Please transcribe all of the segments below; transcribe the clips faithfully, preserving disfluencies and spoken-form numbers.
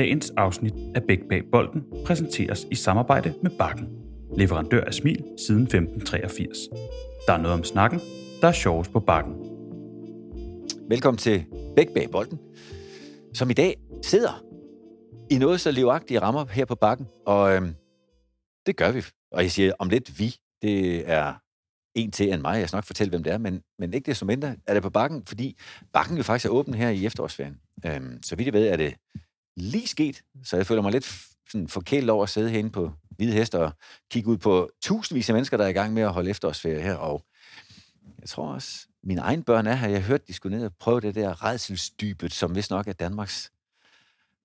Dagens afsnit af Big Bag Bolden præsenteres i samarbejde med Bakken, leverandør af Smil siden femten treogfirs. Der er noget om snakken, der er sjovest på Bakken. Velkommen til Big Bag Bolden, som i dag sidder i noget så livagtige rammer her på Bakken. Og øhm, det gør vi. Og jeg siger om lidt vi. Det er en til end mig. Jeg skal nok fortælle, hvem det er, men, men ikke desto mindre er det på Bakken, fordi Bakken jo faktisk er åben her i efterårsferien. Øhm, så vidt jeg ved, er det lige sket, så jeg føler mig lidt sådan forkælet over at sidde herinde på Hvide Hest og kigge ud på tusindvis af mennesker, der er i gang med at holde efterårsferie her, og jeg tror også, mine egne børn er her. Jeg hørte, de skulle ned og prøve det der rædselsdybet, som vist nok er Danmarks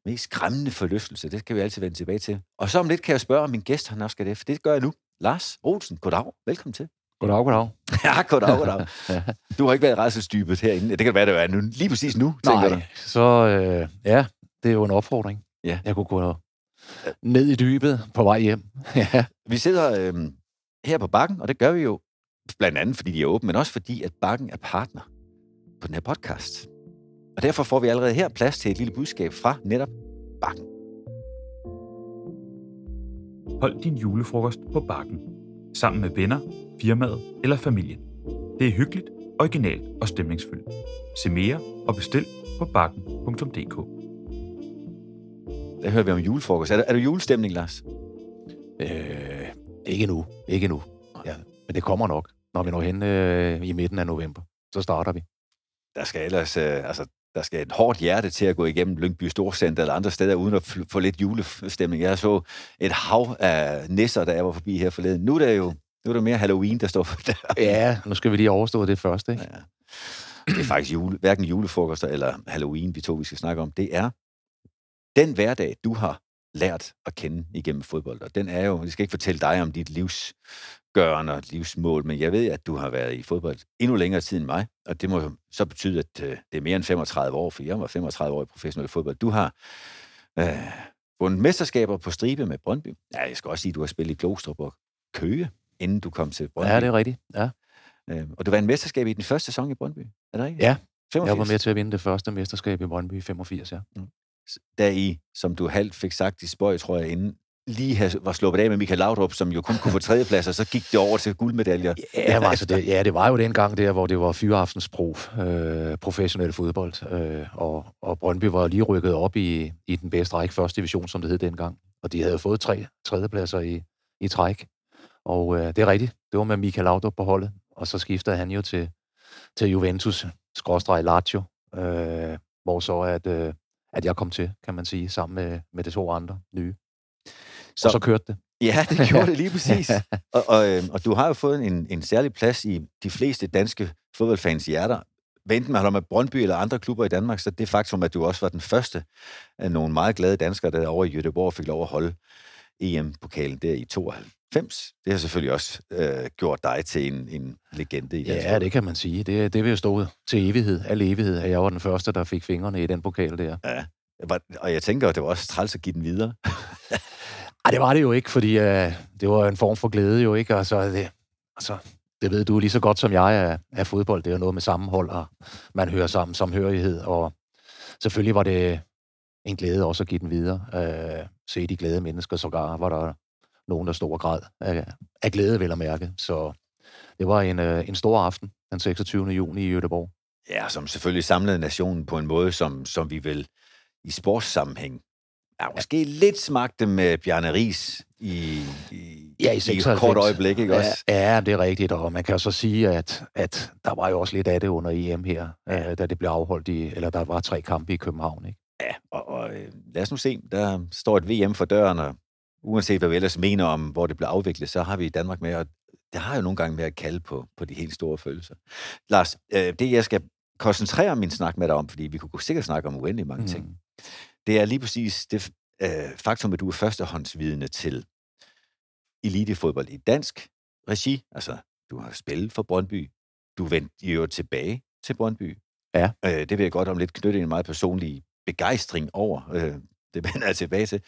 mest skræmmende forlystelse. Det kan vi altid vende tilbage til. Og så om lidt kan jeg spørge, om min gæst, han også skal det, for det gør jeg nu. Lars Olsen, goddag. Velkommen til. Goddag, goddag. Ja, goddag, goddag. Du har ikke været rædselsdybet herinde. Det kan være, det er nu. Lige præcis nu, tænker Nej, du. så øh, ja, det er jo en opfordring. Ja. Jeg kunne gå ned i dybet på vej hjem. Ja. Vi sidder øh, her på Bakken, og det gør vi jo blandt andet, fordi de er åbne, men også fordi, at Bakken er partner på den her podcast. Og derfor får vi allerede her plads til et lille budskab fra netop Bakken. Hold din julefrokost på Bakken. Sammen med venner, firmaet eller familien. Det er hyggeligt, originalt og stemningsfyldt. Se mere og bestil på bakken punktum d k. Der hører vi om julefrokost. Er der, er der julestemning, Lars? Øh, ikke nu. Ikke nu. Ja. Men det kommer nok. Når vi når hen øh, i midten af november, så starter vi. Der skal ellers, øh, altså, der skal et hårdt hjerte til at gå igennem Lyngby Storcenter eller andre steder, uden at få lidt julestemning. Jeg så et hav af nisser, der jeg var forbi her forleden. Nu er det jo nu er det mere Halloween, der står for der. Ja, nu skal vi lige overstå det første, ikke? Ja. Det er faktisk jule, hverken julefrokoster eller Halloween, vi to, vi skal snakke om. Det er den hverdag, du har lært at kende igennem fodbold. Og den er jo, jeg skal ikke fortælle dig om dit livs gøren og livsmål, men jeg ved, at du har været i fodbold endnu længere tid end mig, og det må så betyde, at det er mere end femogtredive år, for jeg var femogtredive år i professionel fodbold. Du har øh, vundet mesterskaber på stribe med Brøndby. Ja, jeg skal også sige, at du har spillet i Glostrup og Køge, inden du kom til Brøndby. Ja, det er rigtigt, ja. Øh, og du vandt mesterskab i den første sæson i Brøndby, er det ikke? Ja, femogfirs. Jeg var med til at vinde det første mesterskab i Brøndby i femogfirs, ja. Mm. Der i, som du halvt fik sagt i spøj, tror jeg, inden lige var sluppet af med Michael Laudrup, som jo kun kunne få tredjeplads, og så gik det over til guldmedaljer. Ja, altså det, ja, det var jo dengang der, hvor det var fyraftensprof, øh, professionel fodbold, øh, og, og Brøndby var lige rykket op i, i den bedste række, første division, som det hed dengang, og de havde jo fået tre tredjepladser i, i træk, og øh, det er rigtigt, det var med Michael Laudrup på holdet, og så skiftede han jo til, til Juventus, skråstreg Lazio, øh, hvor så at, øh, at jeg kom til, kan man sige, sammen med, med de to andre nye. Så, og så kørte det. Ja, det gjorde det lige præcis. Og, og, og du har jo fået en, en særlig plads i de fleste danske fodboldfans hjerter. Venten man har med Brøndby eller andre klubber i Danmark, så det faktum, at du også var den første af nogle meget glade danskere, der over i Gøteborg fik lov at holde E M-pokalen der i tooghalvfems. Det har selvfølgelig også øh, gjort dig til en, en legende i dansk fodbold. Ja, det kan man sige. Det, det vil jo stå til evighed, al evighed, at jeg var den første, der fik fingrene i den pokal der. Ja, og jeg tænker, at det var også træls at give den videre. Ej, det var det jo ikke, fordi øh, det var en form for glæde jo, ikke? Altså det, altså, det ved du lige så godt som jeg er, er fodbold. Det er jo noget med sammenhold, og man hører sammen, samhørighed, og selvfølgelig var det en glæde også at give den videre. Øh, se de glade mennesker sågar, var der nogen, der stod og græd af, af glæde, vel at mærke. Så det var en, øh, en stor aften, den seksogtyvende juni i Gøteborg. Ja, som selvfølgelig samlede nationen på en måde, som, som vi vil i sportssammenhæng. Ja, måske lidt smagte med Bjarne Riis i, i, ja, i, i et kort øjeblik, ikke også? Ja, ja, det er rigtigt, og man kan jo så sige, at, at der var jo også lidt af det under E M her, ja. øh, da det blev afholdt i, eller der var tre kampe i København, ikke? Ja, og, og lad os nu se, der står et V M for døren, og uanset hvad vi ellers mener om, hvor det blev afviklet, så har vi i Danmark med, og det har jo nogle gange med at kalde på, på de helt store følelser. Lars, øh, det jeg skal koncentrere min snak med dig om, fordi vi kunne sikkert snakke om uendelig mange mm. ting, det er lige præcis det øh, faktum, at du er førstehåndsvidende til elitefodbold i dansk regi. Altså, du har spillet for Brøndby. Du vendte jo tilbage til Brøndby. Ja. Øh, det vil jeg godt om lidt knytte en meget personlig begejstring over. Øh, det vender jeg tilbage til.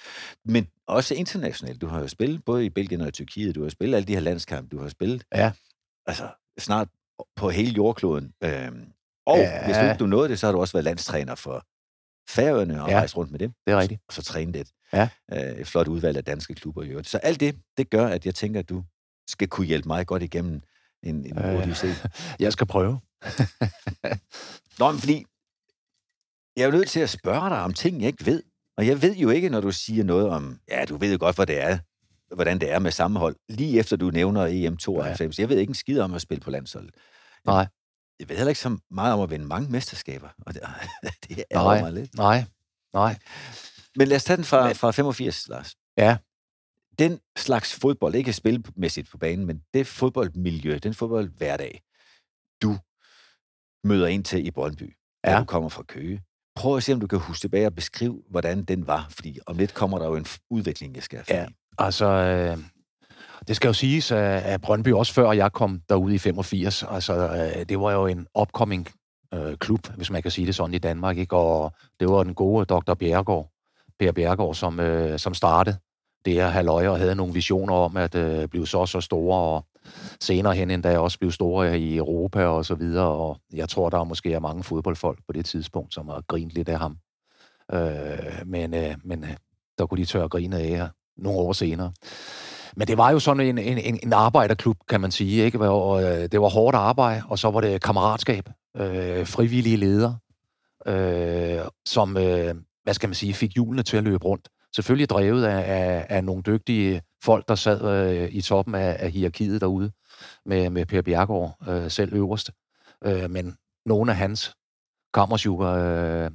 Men også internationalt. Du har jo spillet både i Belgien og i Tyrkiet. Du har spillet alle de her landskampe. Du har spillet ja. altså, snart på hele jordkloden. Øh, og ja. hvis du ikke nåede det, så har du også været landstræner for Færøerne og ja, rejse rundt med dem. Det er rigtigt. Og så træne lidt. Ja. Øh, et flot udvalg af danske klubber i øvrigt. Så alt det, det gør, at jeg tænker, at du skal kunne hjælpe mig godt igennem en, en øh, hurtig scene. Jeg skal prøve. Nå, men fordi jeg er jo nødt til at spørge dig om ting, jeg ikke ved. Og jeg ved jo ikke, når du siger noget om, ja, du ved jo godt, hvad det er, hvordan det er med sammenhold. Lige efter du nævner E M tooghalvfems. Ja. Jeg ved ikke en skid om at spille på landsholdet. Nej. Jeg ved heller ikke så meget om at vinde mange mesterskaber. Og det, det er jo meget lidt. Nej, nej. Men lad os tage den fra, fra femogfirs, Lars. Ja. Den slags fodbold, ikke spilmæssigt på banen, men det fodboldmiljø, den fodboldhverdag, du møder ind til i Brøndby, ja, når du kommer fra Køge. Prøv at se, om du kan huske tilbage og beskrive, hvordan den var. Fordi om lidt kommer der jo en udvikling, jeg skal have. Ja, altså, øh, det skal jo siges, at Brøndby også før jeg kom derude i femogfirs, altså, øh, det var jo en upcoming øh, klub, hvis man kan sige det sådan i Danmark, ikke? Og det var den gode doktor Bjerregård, Per Bjerregård, som, øh, som startede det her halløj og havde nogle visioner om at øh, blive så så store, og senere hen endda også blev store i Europa og så videre, og jeg tror, der er måske er mange fodboldfolk på det tidspunkt, som har grint lidt af ham. Øh, men øh, men der kunne de tørre at grine af her nogle år senere. Men det var jo sådan en, en, en arbejderklub, kan man sige, ikke? Og det var hårdt arbejde, og så var det kammeratskab, øh, frivillige ledere, øh, som, øh, hvad skal man sige, fik hjulene til at løbe rundt. Selvfølgelig drevet af, af, af nogle dygtige folk, der sad øh, i toppen af, af hierarkiet derude, med, med Per Bjerregård øh, selv øverst. Øh, men nogle af hans kammersjukker, øh,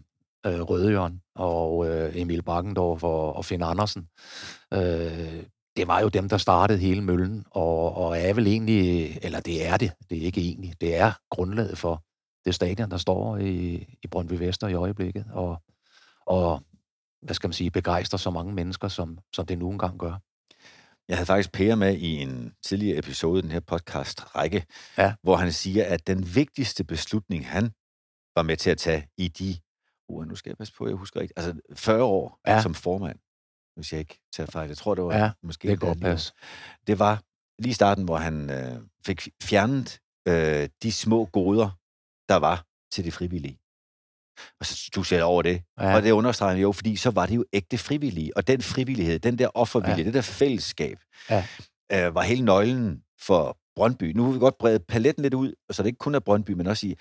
øh, Rødejørn og øh, Emil Bakkendorf og, og Finn Andersen, øh, det var jo dem, der startede hele møllen, og, og er vel egentlig, eller det er det, det er ikke egentlig, det er grundlaget for det stadion, der står i, i Brøndby Vester i øjeblikket, og, og hvad skal man sige, begejstrer så mange mennesker, som, som det nu engang gør. Jeg havde faktisk Per med i en tidligere episode i den her podcast-række, ja, hvor han siger, at den vigtigste beslutning, han var med til at tage i de, uh, nu skal jeg passe på, jeg husker ikke, altså fyrre år ja, som formand, hvis jeg ikke tager fejl, jeg tror, det var ja, måske det godt pas. Det var lige i starten, hvor han øh, fik fjernet øh, de små goder, der var til de frivillige. Og så du selv over det. Ja. Og det understreger jo, fordi så var det jo ægte frivillige. Og den frivillighed, den der offervilje, ja, det der fællesskab, ja, øh, var hele nøglen for Brøndby. Nu har vi godt bredt paletten lidt ud, så det ikke kun er Brøndby, men også i,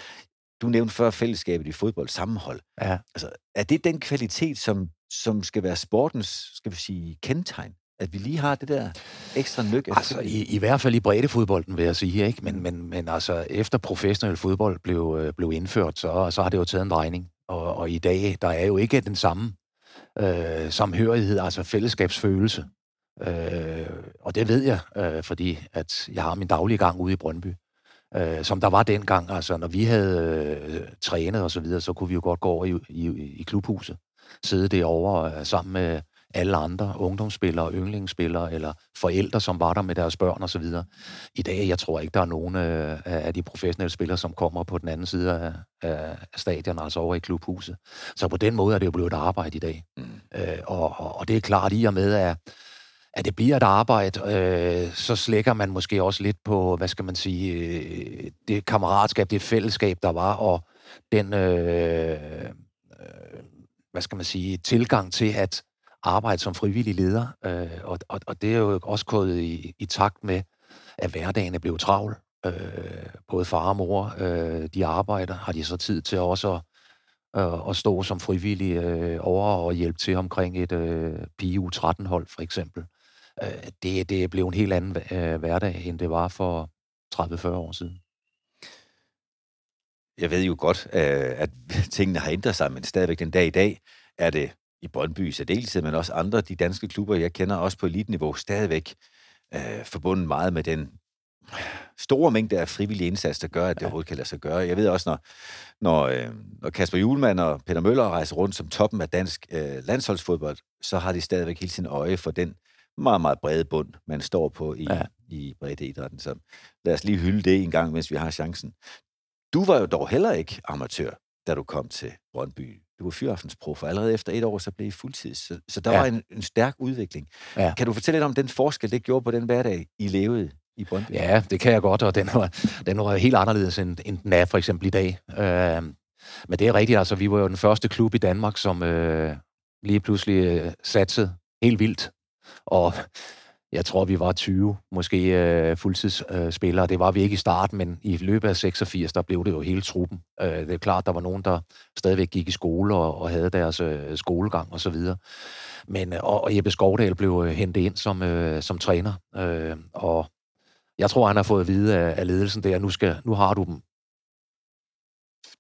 du nævnte før fællesskabet i fodbold, sammenhold. Ja. Altså, er det den kvalitet, som, som skal være sportens, skal vi sige, kendetegn? At vi lige har det der ekstra lykke? Altså, i, i hvert fald i breddefodbolden, vil jeg sige, ikke? Men, men, men altså, efter professionel fodbold blev, øh, blev indført, så, så har det jo taget en drejning. Og, og i dag, der er jo ikke den samme øh, samhørighed, altså fællesskabsfølelse. Øh, og det ved jeg, øh, fordi at jeg har min daglige gang ude i Brøndby, øh, som der var dengang. Altså, når vi havde øh, trænet og så videre, så kunne vi jo godt gå over i, i, i klubhuset, sidde derovre øh, sammen med alle andre ungdomsspillere, yndlingsspillere eller forældre, som var der med deres børn og så videre. I dag, jeg tror ikke, der er nogen øh, af de professionelle spillere, som kommer på den anden side af, af stadion, altså over i klubhuset. Så på den måde er det jo blevet et arbejde i dag. Mm. Øh, og, og, og det er klart, i og med, at, at det bliver et arbejde, øh, så slækker man måske også lidt på, hvad skal man sige, øh, det kammeratskab, det fællesskab, der var, og den, øh, øh, hvad skal man sige, tilgang til, at arbejde som frivillig leder, øh, og, og, og det er jo også gået i, i takt med, at hverdagen er blevet travl. Øh, både far og mor, øh, de arbejder, har de så tid til også at, øh, at stå som frivillig øh, over og hjælpe til omkring et øh, pige U tretten hold, for eksempel. Øh, det, det er blevet en helt anden øh, hverdag, end det var for tredive til fyrre år siden. Jeg ved jo godt, øh, at tingene har ændret sig, men stadigvæk den dag i dag er det i Brøndby i særdeleshed, men også andre, de danske klubber, jeg kender også på eliteniveau, stadigvæk øh, forbundet meget med den store mængde af frivillige indsats, der gør, at det overhovedet kan lade sig gøre. Jeg ved også, når, når, øh, når Kasper Hjulmand og Peter Møller rejser rundt som toppen af dansk øh, landsholdsfodbold, så har de stadigvæk hele sin øje for den meget, meget brede bund, man står på i, ja, i breddeidrætten. Så lad os lige hylde det en gang, mens vi har chancen. Du var jo dog heller ikke amatør, da du kom til Brøndby. Du var fyraftensprof, og allerede efter et år, så blev I fuldtids. Så, så der ja, var en, en stærk udvikling. Ja. Kan du fortælle lidt om den forskel, det gjorde på den hverdag, I levede i Brøndby? Ja, det kan jeg godt, og den var, den var helt anderledes, end, end den er for eksempel i dag. Øh, Men det er rigtigt, altså vi var jo den første klub i Danmark, som øh, lige pludselig øh, satsede helt vildt. Og jeg tror, vi var tyve måske øh, fuldtidsspillere. Øh, det var vi ikke i starten, men i løbet af seksogfirs, der blev det jo hele truppen. Øh, det er klart, der var nogen, der stadigvæk gik i skole og, og havde deres øh, skolegang osv. Men, øh, og Ebbe Skovdal blev øh, hentet ind som, øh, som træner. Øh, og jeg tror, han har fået at vide af, af ledelsen der, nu skal, nu har du dem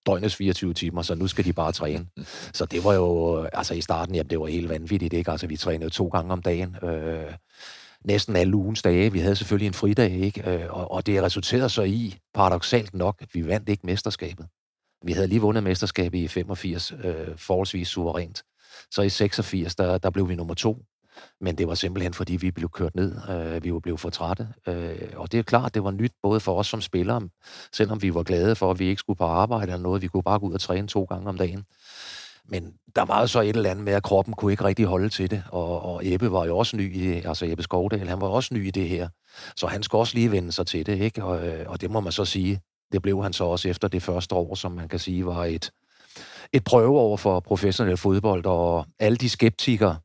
døgnets fireogtyve timer, så nu skal de bare træne. Så det var jo, altså i starten, jamen det var helt vanvittigt, ikke? Altså vi trænede to gange om dagen, øh, næsten alle ugens dage. Vi havde selvfølgelig en fridag, ikke? Øh, og, og det resulterede så i, paradoksalt nok, at vi vandt ikke mesterskabet. Vi havde lige vundet mesterskabet i femogfirs, øh, forholdsvis suverænt. Så i seksogfirs, der, der blev vi nummer to. Men det var simpelthen, fordi vi blev kørt ned. Øh, vi var blevet for trætte. Øh, og det er klart, det var nyt både for os som spillere, selvom vi var glade for, at vi ikke skulle på arbejde eller noget. Vi kunne bare gå ud og træne to gange om dagen. Men der var jo så et eller andet med, at kroppen kunne ikke rigtig holde til det. Og, og Ebbe var jo også ny i det. Altså Ebbe Skovdal, han var også ny i det her. Så han skulle også lige vende sig til det, ikke? Og, og det må man så sige, det blev han så også efter det første år, som man kan sige var et, et prøve over for professionel fodbold. Og alle de skeptikere,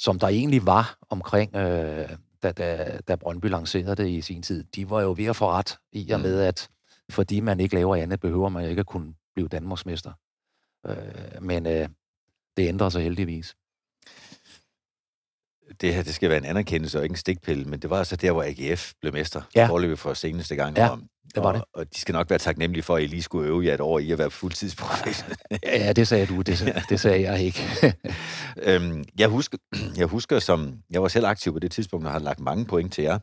som der egentlig var omkring, øh, da, da, da Brøndby lancerede det i sin tid, de var jo ved at få ret i og med, at fordi man ikke laver andet, behøver man ikke at kunne blive Danmarksmester. Øh, men øh, det ændrer sig heldigvis. Det her, det skal være en anerkendelse og ikke en stikpille, men det var altså der, hvor A G F blev mester. Ja. Forløbet for seneste gang. Ja, om, det var og, det. Og de skal nok være taknemmelige for, at I lige skulle øve jer et år i at være fuldtidsprofessionel. Ja, det sagde du. Det, ja. Det sagde jeg ikke. øhm, jeg, husker, jeg husker, som jeg var selv aktiv på det tidspunkt, og har lagt mange point til jer.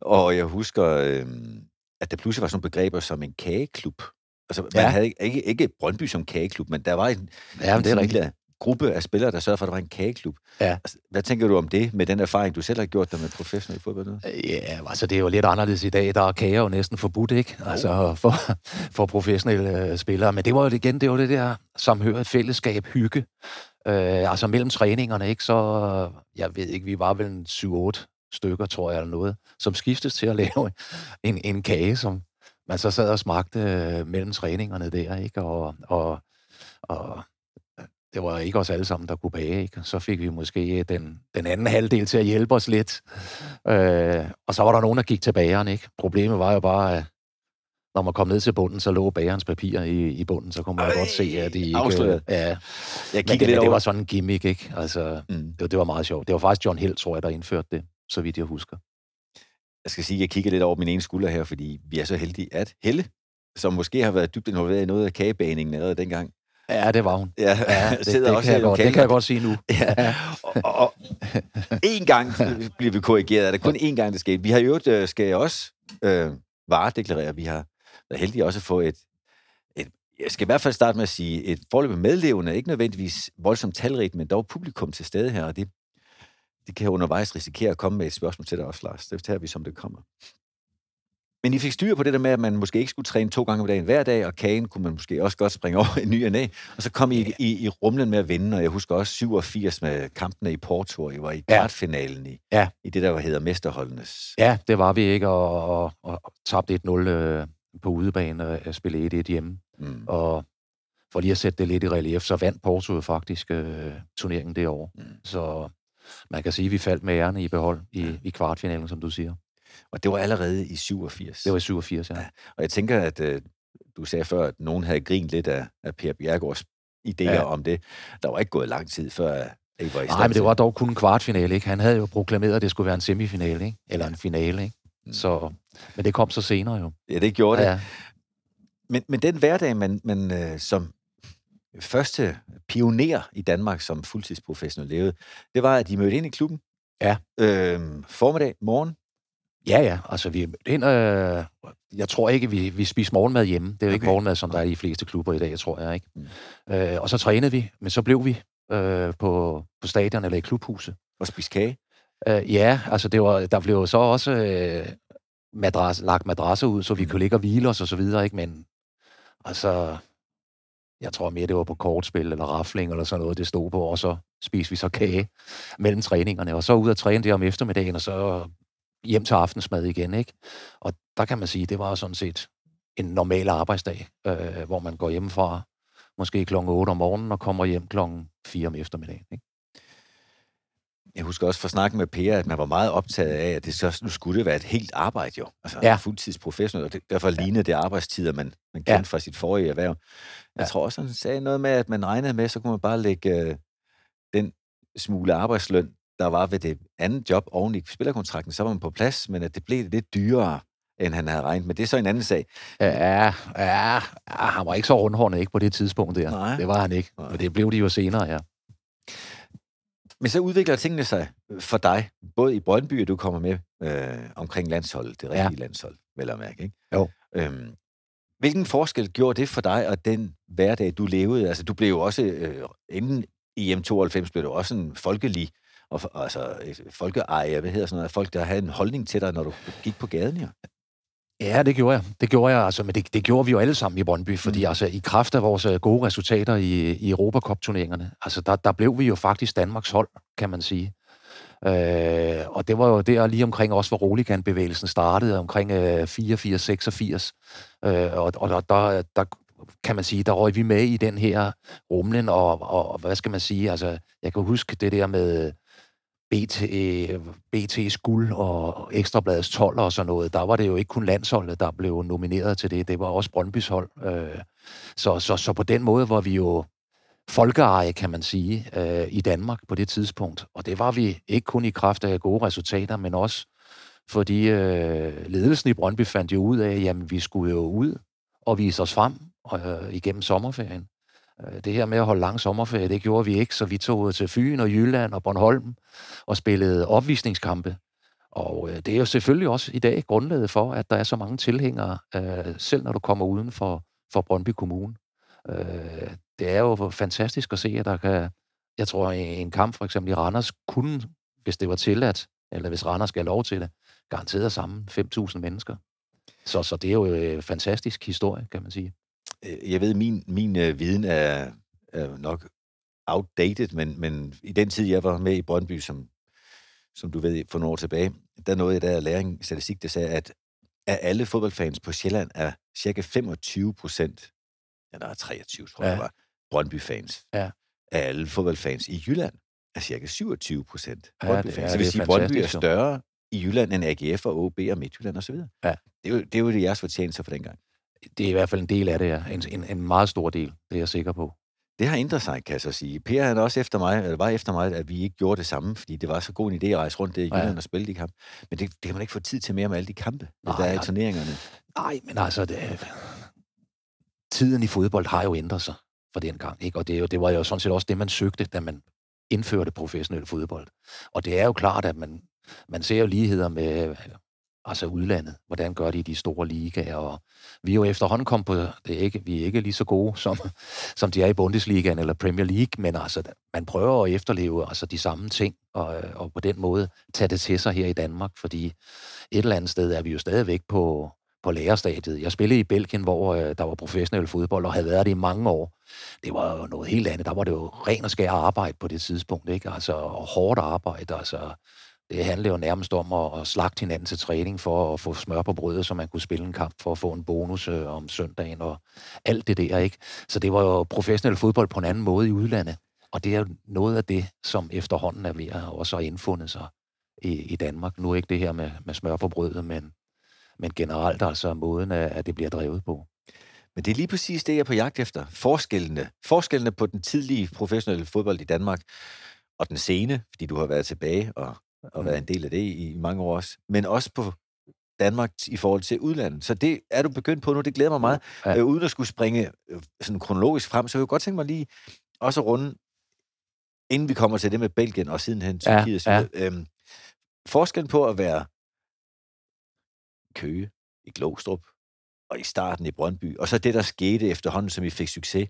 Og jeg husker, øhm, at der pludselig var sådan nogle begreber som en kageklub. Altså, man ja. havde ikke, ikke, ikke Brøndby som kageklub, men der var en... Ja, en det er rigtigt. Gruppe af spillere, der sørger for, at der var en kageklub. Ja. Hvad tænker du om det, med den erfaring, du selv har gjort der med professionel fodbold? Nu? Ja, altså det er jo lidt anderledes i dag. Der er kager jo næsten forbudt, ikke? Altså for, for professionelle spillere. Men det var jo igen, det var det der samhørigt fællesskab, hygge. Øh, altså mellem træningerne, ikke? Så, jeg ved ikke, vi var vel en syv otte stykker, tror jeg, eller noget, som skiftes til at lave en, en kage, som man så sad og smagte mellem træningerne der, ikke? Og, og, og det var ikke os alle sammen, der kunne bage, ikke? Så fik vi måske den, den anden halvdel til at hjælpe os lidt. Øh, og så var der nogen, der gik til bageren, ikke? Problemet var jo bare, at når man kom ned til bunden, så lå bagerens papir i, i bunden, så kunne man Øj, godt se, at de ikke... Afsløret. Ja, jeg men det, det var sådan en gimmick, ikke? Altså, mm. det, det var meget sjovt. Det var faktisk John Held, tror jeg, der indførte det, så vidt jeg husker. Jeg skal sige, at jeg kigger lidt over min ene skulder her, fordi vi er så heldige, at Helle, som måske har været dybt involveret i noget af kagebaningen allerede dengang, ja, det var hun. Ja, ja det, sidder det, også kan godt, det kan jeg godt sige nu. Ja. Og, og en gang bliver vi korrigeret. Er det kun én gang, det sker? Vi har jo et, skal også øh, varedeklarere. Vi har været heldige også at få et, et... Jeg skal i hvert fald starte med at sige, et forløbet medlevende, ikke nødvendigvis voldsomt talrigt, men dog publikum til stede her, og det, det kan undervejs risikere at komme med et spørgsmål til dig også, Lars. Det tager vi, som det kommer. Men I fik styr på det der med, at man måske ikke skulle træne to gange om dagen hver dag, og kagen kunne man måske også godt springe over i ny og næ. Og så kom I ja. i, i rumlen med at vinde, og jeg husker også syvogfirs med kampene i Porto, og I var i kvartfinalen i, ja. i det, der hedder Mesterholdenes. Ja, det var vi ikke, og, og, og tabte et nul øh, på udebane og spillede et et hjemme. Mm. Og for lige at sætte det lidt i relief, så vandt Porto faktisk øh, turneringen det år. Mm. Så man kan sige, at vi faldt med ærerne i behold i, mm. i kvartfinalen, som du siger. Og det var allerede i syvogfirs. Det var i syvogfirs, ja. ja. Og jeg tænker, at øh, du sagde før, at nogen havde grint lidt af, af Per Bjerregårds idéer ja. om det. Der var ikke gået lang tid før, I var i Nej, men det var dog kun en kvartfinale, ikke? Han havde jo proklameret, at det skulle være en semifinale, ikke? Eller en finale, ikke? Mm. Så, men det kom så senere jo. Ja, det gjorde ja. det. Men, men den hverdag, man, man øh, som første pioner i Danmark som fuldtidsprofessionel levede, det var, at I mødte ind i klubben. Ja. Øh, formiddag, morgen. Ja, ja. Altså, vi, den, øh, jeg tror ikke, vi, vi spiser morgenmad hjemme. Det er jo okay. ikke morgenmad, som der er i de fleste klubber i dag, tror jeg, ikke? Mm. Øh, og så trænede vi, men så blev vi øh, på, på stadion eller i klubhuset. Og spiste kage? Øh, ja, altså, det var, der blev så også øh, madras, lagt madrasser ud, så vi mm. kunne ligge og hvile os og så videre, ikke? Men altså, jeg tror mere, det var på kortspil eller rafling eller sådan noget, det stod på, og så spiste vi så kage mellem træningerne. Og så ud at træne det om eftermiddagen, og så hjem til aftensmad igen, ikke? Og der kan man sige, det var sådan set en normal arbejdsdag, øh, hvor man går hjemmefra måske klokken otte om morgenen og kommer hjem klokken fire om eftermiddagen, ikke? Jeg husker også fra snakken med Per, at man var meget optaget af, at det så nu skulle det være et helt arbejde jo. Altså ja. Fuldtidsprofessionel, og det, derfor ja. lignede det arbejdstider, man, man kendte ja. fra sit forrige erhverv. Jeg ja. tror også, han sagde noget med, at man regnede med, så kunne man bare lægge øh, den smule arbejdsløn, der var ved det andet job oven i spillerkontrakten, så var man på plads, men at det blev lidt dyrere, end han havde regnet med. Det er så en anden sag. Ja, ja, ja han var ikke så rundhåndet ikke på det tidspunkt der. Nej. Det var han ikke, men det blev de jo senere, ja. Men så udvikler tingene sig for dig, både i Brøndby, og du kommer med øh, omkring landsholdet, det rigtige ja. landshold, vel at mærke, ikke? Jo. Øhm, hvilken forskel gjorde det for dig, og den hverdag, du levede? Altså, du blev jo også, øh, inden E M tooghalvfems, blev du også en folkelig, og, altså et folkeejer, hvad hedder sådan noget, folk, der havde en holdning til dig, når du gik på gaden her. Ja, det gjorde jeg. Det gjorde jeg, altså, men det, det gjorde vi jo alle sammen i Brøndby, fordi mm. altså, i kraft af vores gode resultater i, i Europacup-turneringerne, altså, der, der blev vi jo faktisk Danmarks hold, kan man sige. Øh, og det var jo der lige omkring også, hvor Roligan-bevægelsen startede, omkring øh, fireogfirs seksogfirs. Øh, og og der, der, kan man sige, der røg vi med i den her rumlen, og, og hvad skal man sige, altså, jeg kan huske det der med B T, B T's guld og Ekstrabladets tolv og sådan noget, der var det jo ikke kun landsholdet, der blev nomineret til det. Det var også Brøndbys hold. Så, så, så på den måde var vi jo folkeeje, kan man sige, i Danmark på det tidspunkt. Og det var vi ikke kun i kraft af gode resultater, men også fordi ledelsen i Brøndby fandt jo ud af, at jamen, vi skulle jo ud og vise os frem igennem sommerferien. Det her med at holde lang sommerferie, det gjorde vi ikke, så vi tog til Fyn og Jylland og Bornholm og spillede opvisningskampe. Og det er jo selvfølgelig også i dag grundlaget for, at der er så mange tilhængere, selv når du kommer uden for, for Brøndby Kommune. Det er jo fantastisk at se, at der kan, jeg tror en kamp for eksempel i Randers kunne, hvis det var tilladt, eller hvis Randers skal have lov til det, garanteret sammen fem tusind mennesker. Så, så det er jo en fantastisk historie, kan man sige. Jeg ved, min min øh, viden er, er nok outdated, men, men i den tid, jeg var med i Brøndby, som, som du ved, for nogle år tilbage, der nåede jeg der at lære en statistik, der sagde, at af alle fodboldfans på Sjælland er cirka femogtyve procent, ja, der er treogtyve, tror jeg, ja. var Brøndby-fans. Ja. Af alle fodboldfans i Jylland er cirka syvogtyve procent Brøndby-fans. Ja, det, så hvis I Brøndby er større i Jylland end A G F og O B og Midtjylland osv., ja. det, er jo, det er jo det, jeres fortjenester for dengang. Det er i hvert fald en del af det, ja. En, en, en meget stor del, det er jeg sikker på. Det har ændret sig, kan jeg så sige. Per han også efter mig, eller var efter mig, at vi ikke gjorde det samme, fordi det var så god en idé at rejse rundt der i Jylland ja. og spille de kampe. Men det, det kan man ikke få tid til mere med alle de kampe, nej, der er i turneringerne. Nej, men altså, det er, tiden i fodbold har jo ændret sig fra den gang, ikke? Og det, er jo, det var jo sådan set også det, man søgte, da man indførte professionel fodbold. Og det er jo klart, at man, man ser jo ligheder med altså udlandet. Hvordan gør de i de store ligaer? Og vi er jo efterhånden kommet på, det er ikke, vi er ikke lige så gode, som, som de er i Bundesligaen eller Premier League, men altså, man prøver at efterleve altså, de samme ting, og, og på den måde tage det til sig her i Danmark, fordi et eller andet sted er vi jo stadigvæk på, på lærerstadiet. Jeg spillede i Belgien, hvor øh, der var professionel fodbold, og havde været det i mange år. Det var jo noget helt andet. Der var det jo ren og skær arbejde på det tidspunkt, ikke? Altså, og hårdt arbejde, altså. Det handlede jo nærmest om at slagte hinanden til træning for at få smør på brødet, så man kunne spille en kamp for at få en bonus om søndagen og alt det der, ikke? Så det var jo professionel fodbold på en anden måde i udlandet. Og det er jo noget af det, som efterhånden er ved at også have indfundet sig i, i Danmark. Nu er ikke det her med, med smør på brødet, men, men generelt altså måden, at det bliver drevet på. Men det er lige præcis det, jeg er på jagt efter. Forskellene. Forskellene på den tidlige professionelle fodbold i Danmark og den sene, fordi du har været tilbage og og været en del af det i mange år også, men også på Danmark i forhold til udlandet. Så det er du begyndt på nu, det glæder mig meget. Ja. Øh, uden at skulle springe øh, sådan kronologisk frem, så vil jeg godt tænke mig lige også at runde, inden vi kommer til det med Belgien og sidenhen Tyrkiet. Ja. Ja. Øhm, forskellen på at være Køge, i Glostrup og i starten i Brøndby, og så det, der skete efterhånden, som I fik succes,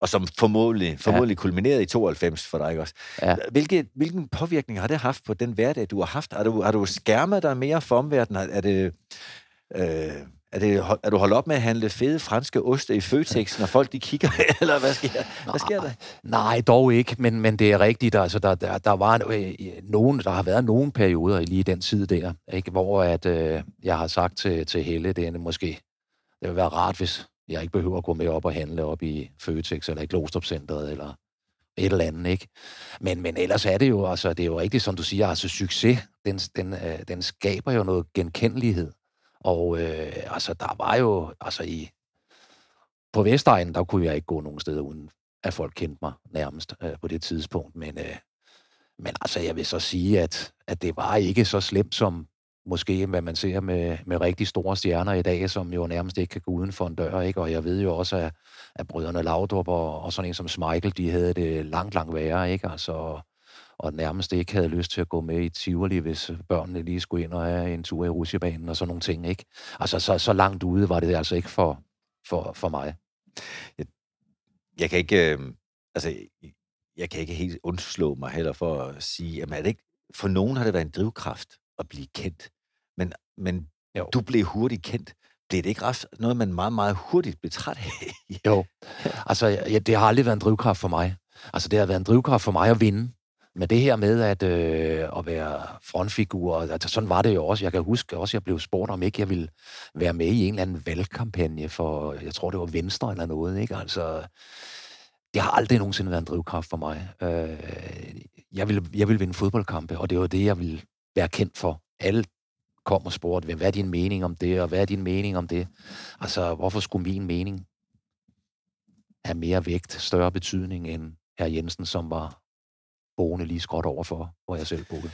og som formodentlig, formodentlig ja. kulminerede i tooghalvfems for dig også. Ja. Hvilke, hvilken påvirkning har det haft på den hverdag, du har haft? Har du, har du skærmet dig mere for omverdenen? Er, det, øh, er, det, er du holdt op med at handle fede franske oste i Føtex, når folk de kigger? Eller hvad sker, nej, hvad sker der? Nej, dog ikke, men, men det er rigtigt. Altså, der, der, der, var en, nogen, der har været nogle perioder lige i den tid der, ikke? Hvor at, øh, jeg har sagt til, til Helle, det er måske det ville være rart, hvis jeg ikke behøver at gå med op og handle op i Føtex eller i Glostrupcenteret eller et eller andet, ikke? Men, men ellers er det jo, altså, det er jo rigtigt, som du siger, altså succes, den, den, øh, den skaber jo noget genkendelighed. Og øh, altså, der var jo, altså i, på Vestegnen, der kunne jeg ikke gå nogen steder uden, at folk kendte mig nærmest øh, på det tidspunkt. Men, øh, men altså, jeg vil så sige, at, at det var ikke så slemt som måske, hvad man ser med, med rigtig store stjerner i dag, som jo nærmest ikke kan gå uden for en dør, ikke? Og jeg ved jo også, at, at brødrene Laudrup og, og sådan en som Michael, de havde det langt, langt værre, ikke? Altså, og nærmest ikke havde lyst til at gå med i Tivoli, hvis børnene lige skulle ind og have en tur i rutsjebanen og sådan nogle ting, ikke? Altså, så, så langt ude var det altså ikke for, for, for mig. Jeg, jeg kan ikke... Øh, altså, jeg, jeg kan ikke helt undslå mig heller for at sige, at man er det ikke... For nogen har det været en drivkraft at blive kendt. Men, men du blev hurtigt kendt. Blev det ikke også noget, man meget, meget hurtigt blev træt af? Jo. Altså, ja, det har aldrig været en drivkraft for mig. Altså, det har været en drivkraft for mig at vinde. Men det her med at, øh, at være frontfigur, altså sådan var det jo også. Jeg kan huske også, jeg blev spurgt, om ikke jeg ville være med i en eller anden valgkampagne for, jeg tror, det var Venstre eller noget, ikke? Altså, det har aldrig nogensinde været en drivkraft for mig. Øh, jeg ville, jeg ville vinde fodboldkampe, og det var det, jeg ville være kendt for. Alle kom og spurgte, hvad er din mening om det, og hvad er din mening om det? Altså, hvorfor skulle min mening have mere vægt, større betydning end hr. Jensen, som var boende lige skråt overfor, hvor jeg selv boede.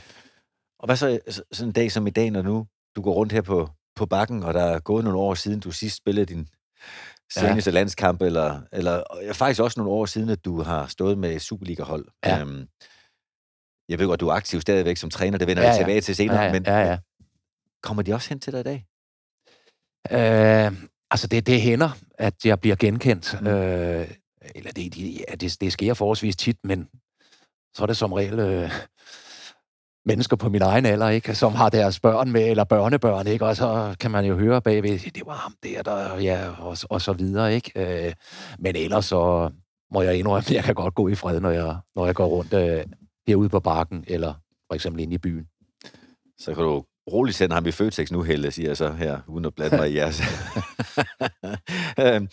Og hvad så sådan en dag som i dag, når nu du går rundt her på, på Bakken, og der er gået nogle år siden, du sidst spillede din seneste ja. landskamp, eller, eller faktisk også nogle år siden, at du har stået med Superliga-hold. Ja. Øhm, jeg ved godt, du er aktiv stadigvæk som træner, det vender jeg ja, ja. tilbage til senere, ja, ja. men ja, ja. kommer de også hen til dig i dag? Øh, altså, det, det hænder, at jeg bliver genkendt. Mm. Øh, eller det, det, ja, det, det sker forholdsvis tit, men så er det som regel øh, mennesker på min egen alder, ikke, som har deres børn med, eller børnebørn, ikke, og så kan man jo høre bagved, det var ham der, der ja, og, og så videre, ikke. Øh, men ellers så må jeg indrømme, at jeg kan godt gå i fred, når jeg, når jeg går rundt øh, herude på Bakken, eller for eksempel inde i byen. Så kan du roligt sende ham i Føtex nu, Helle, siger jeg så her, uden at blande mig i jeres. øhm.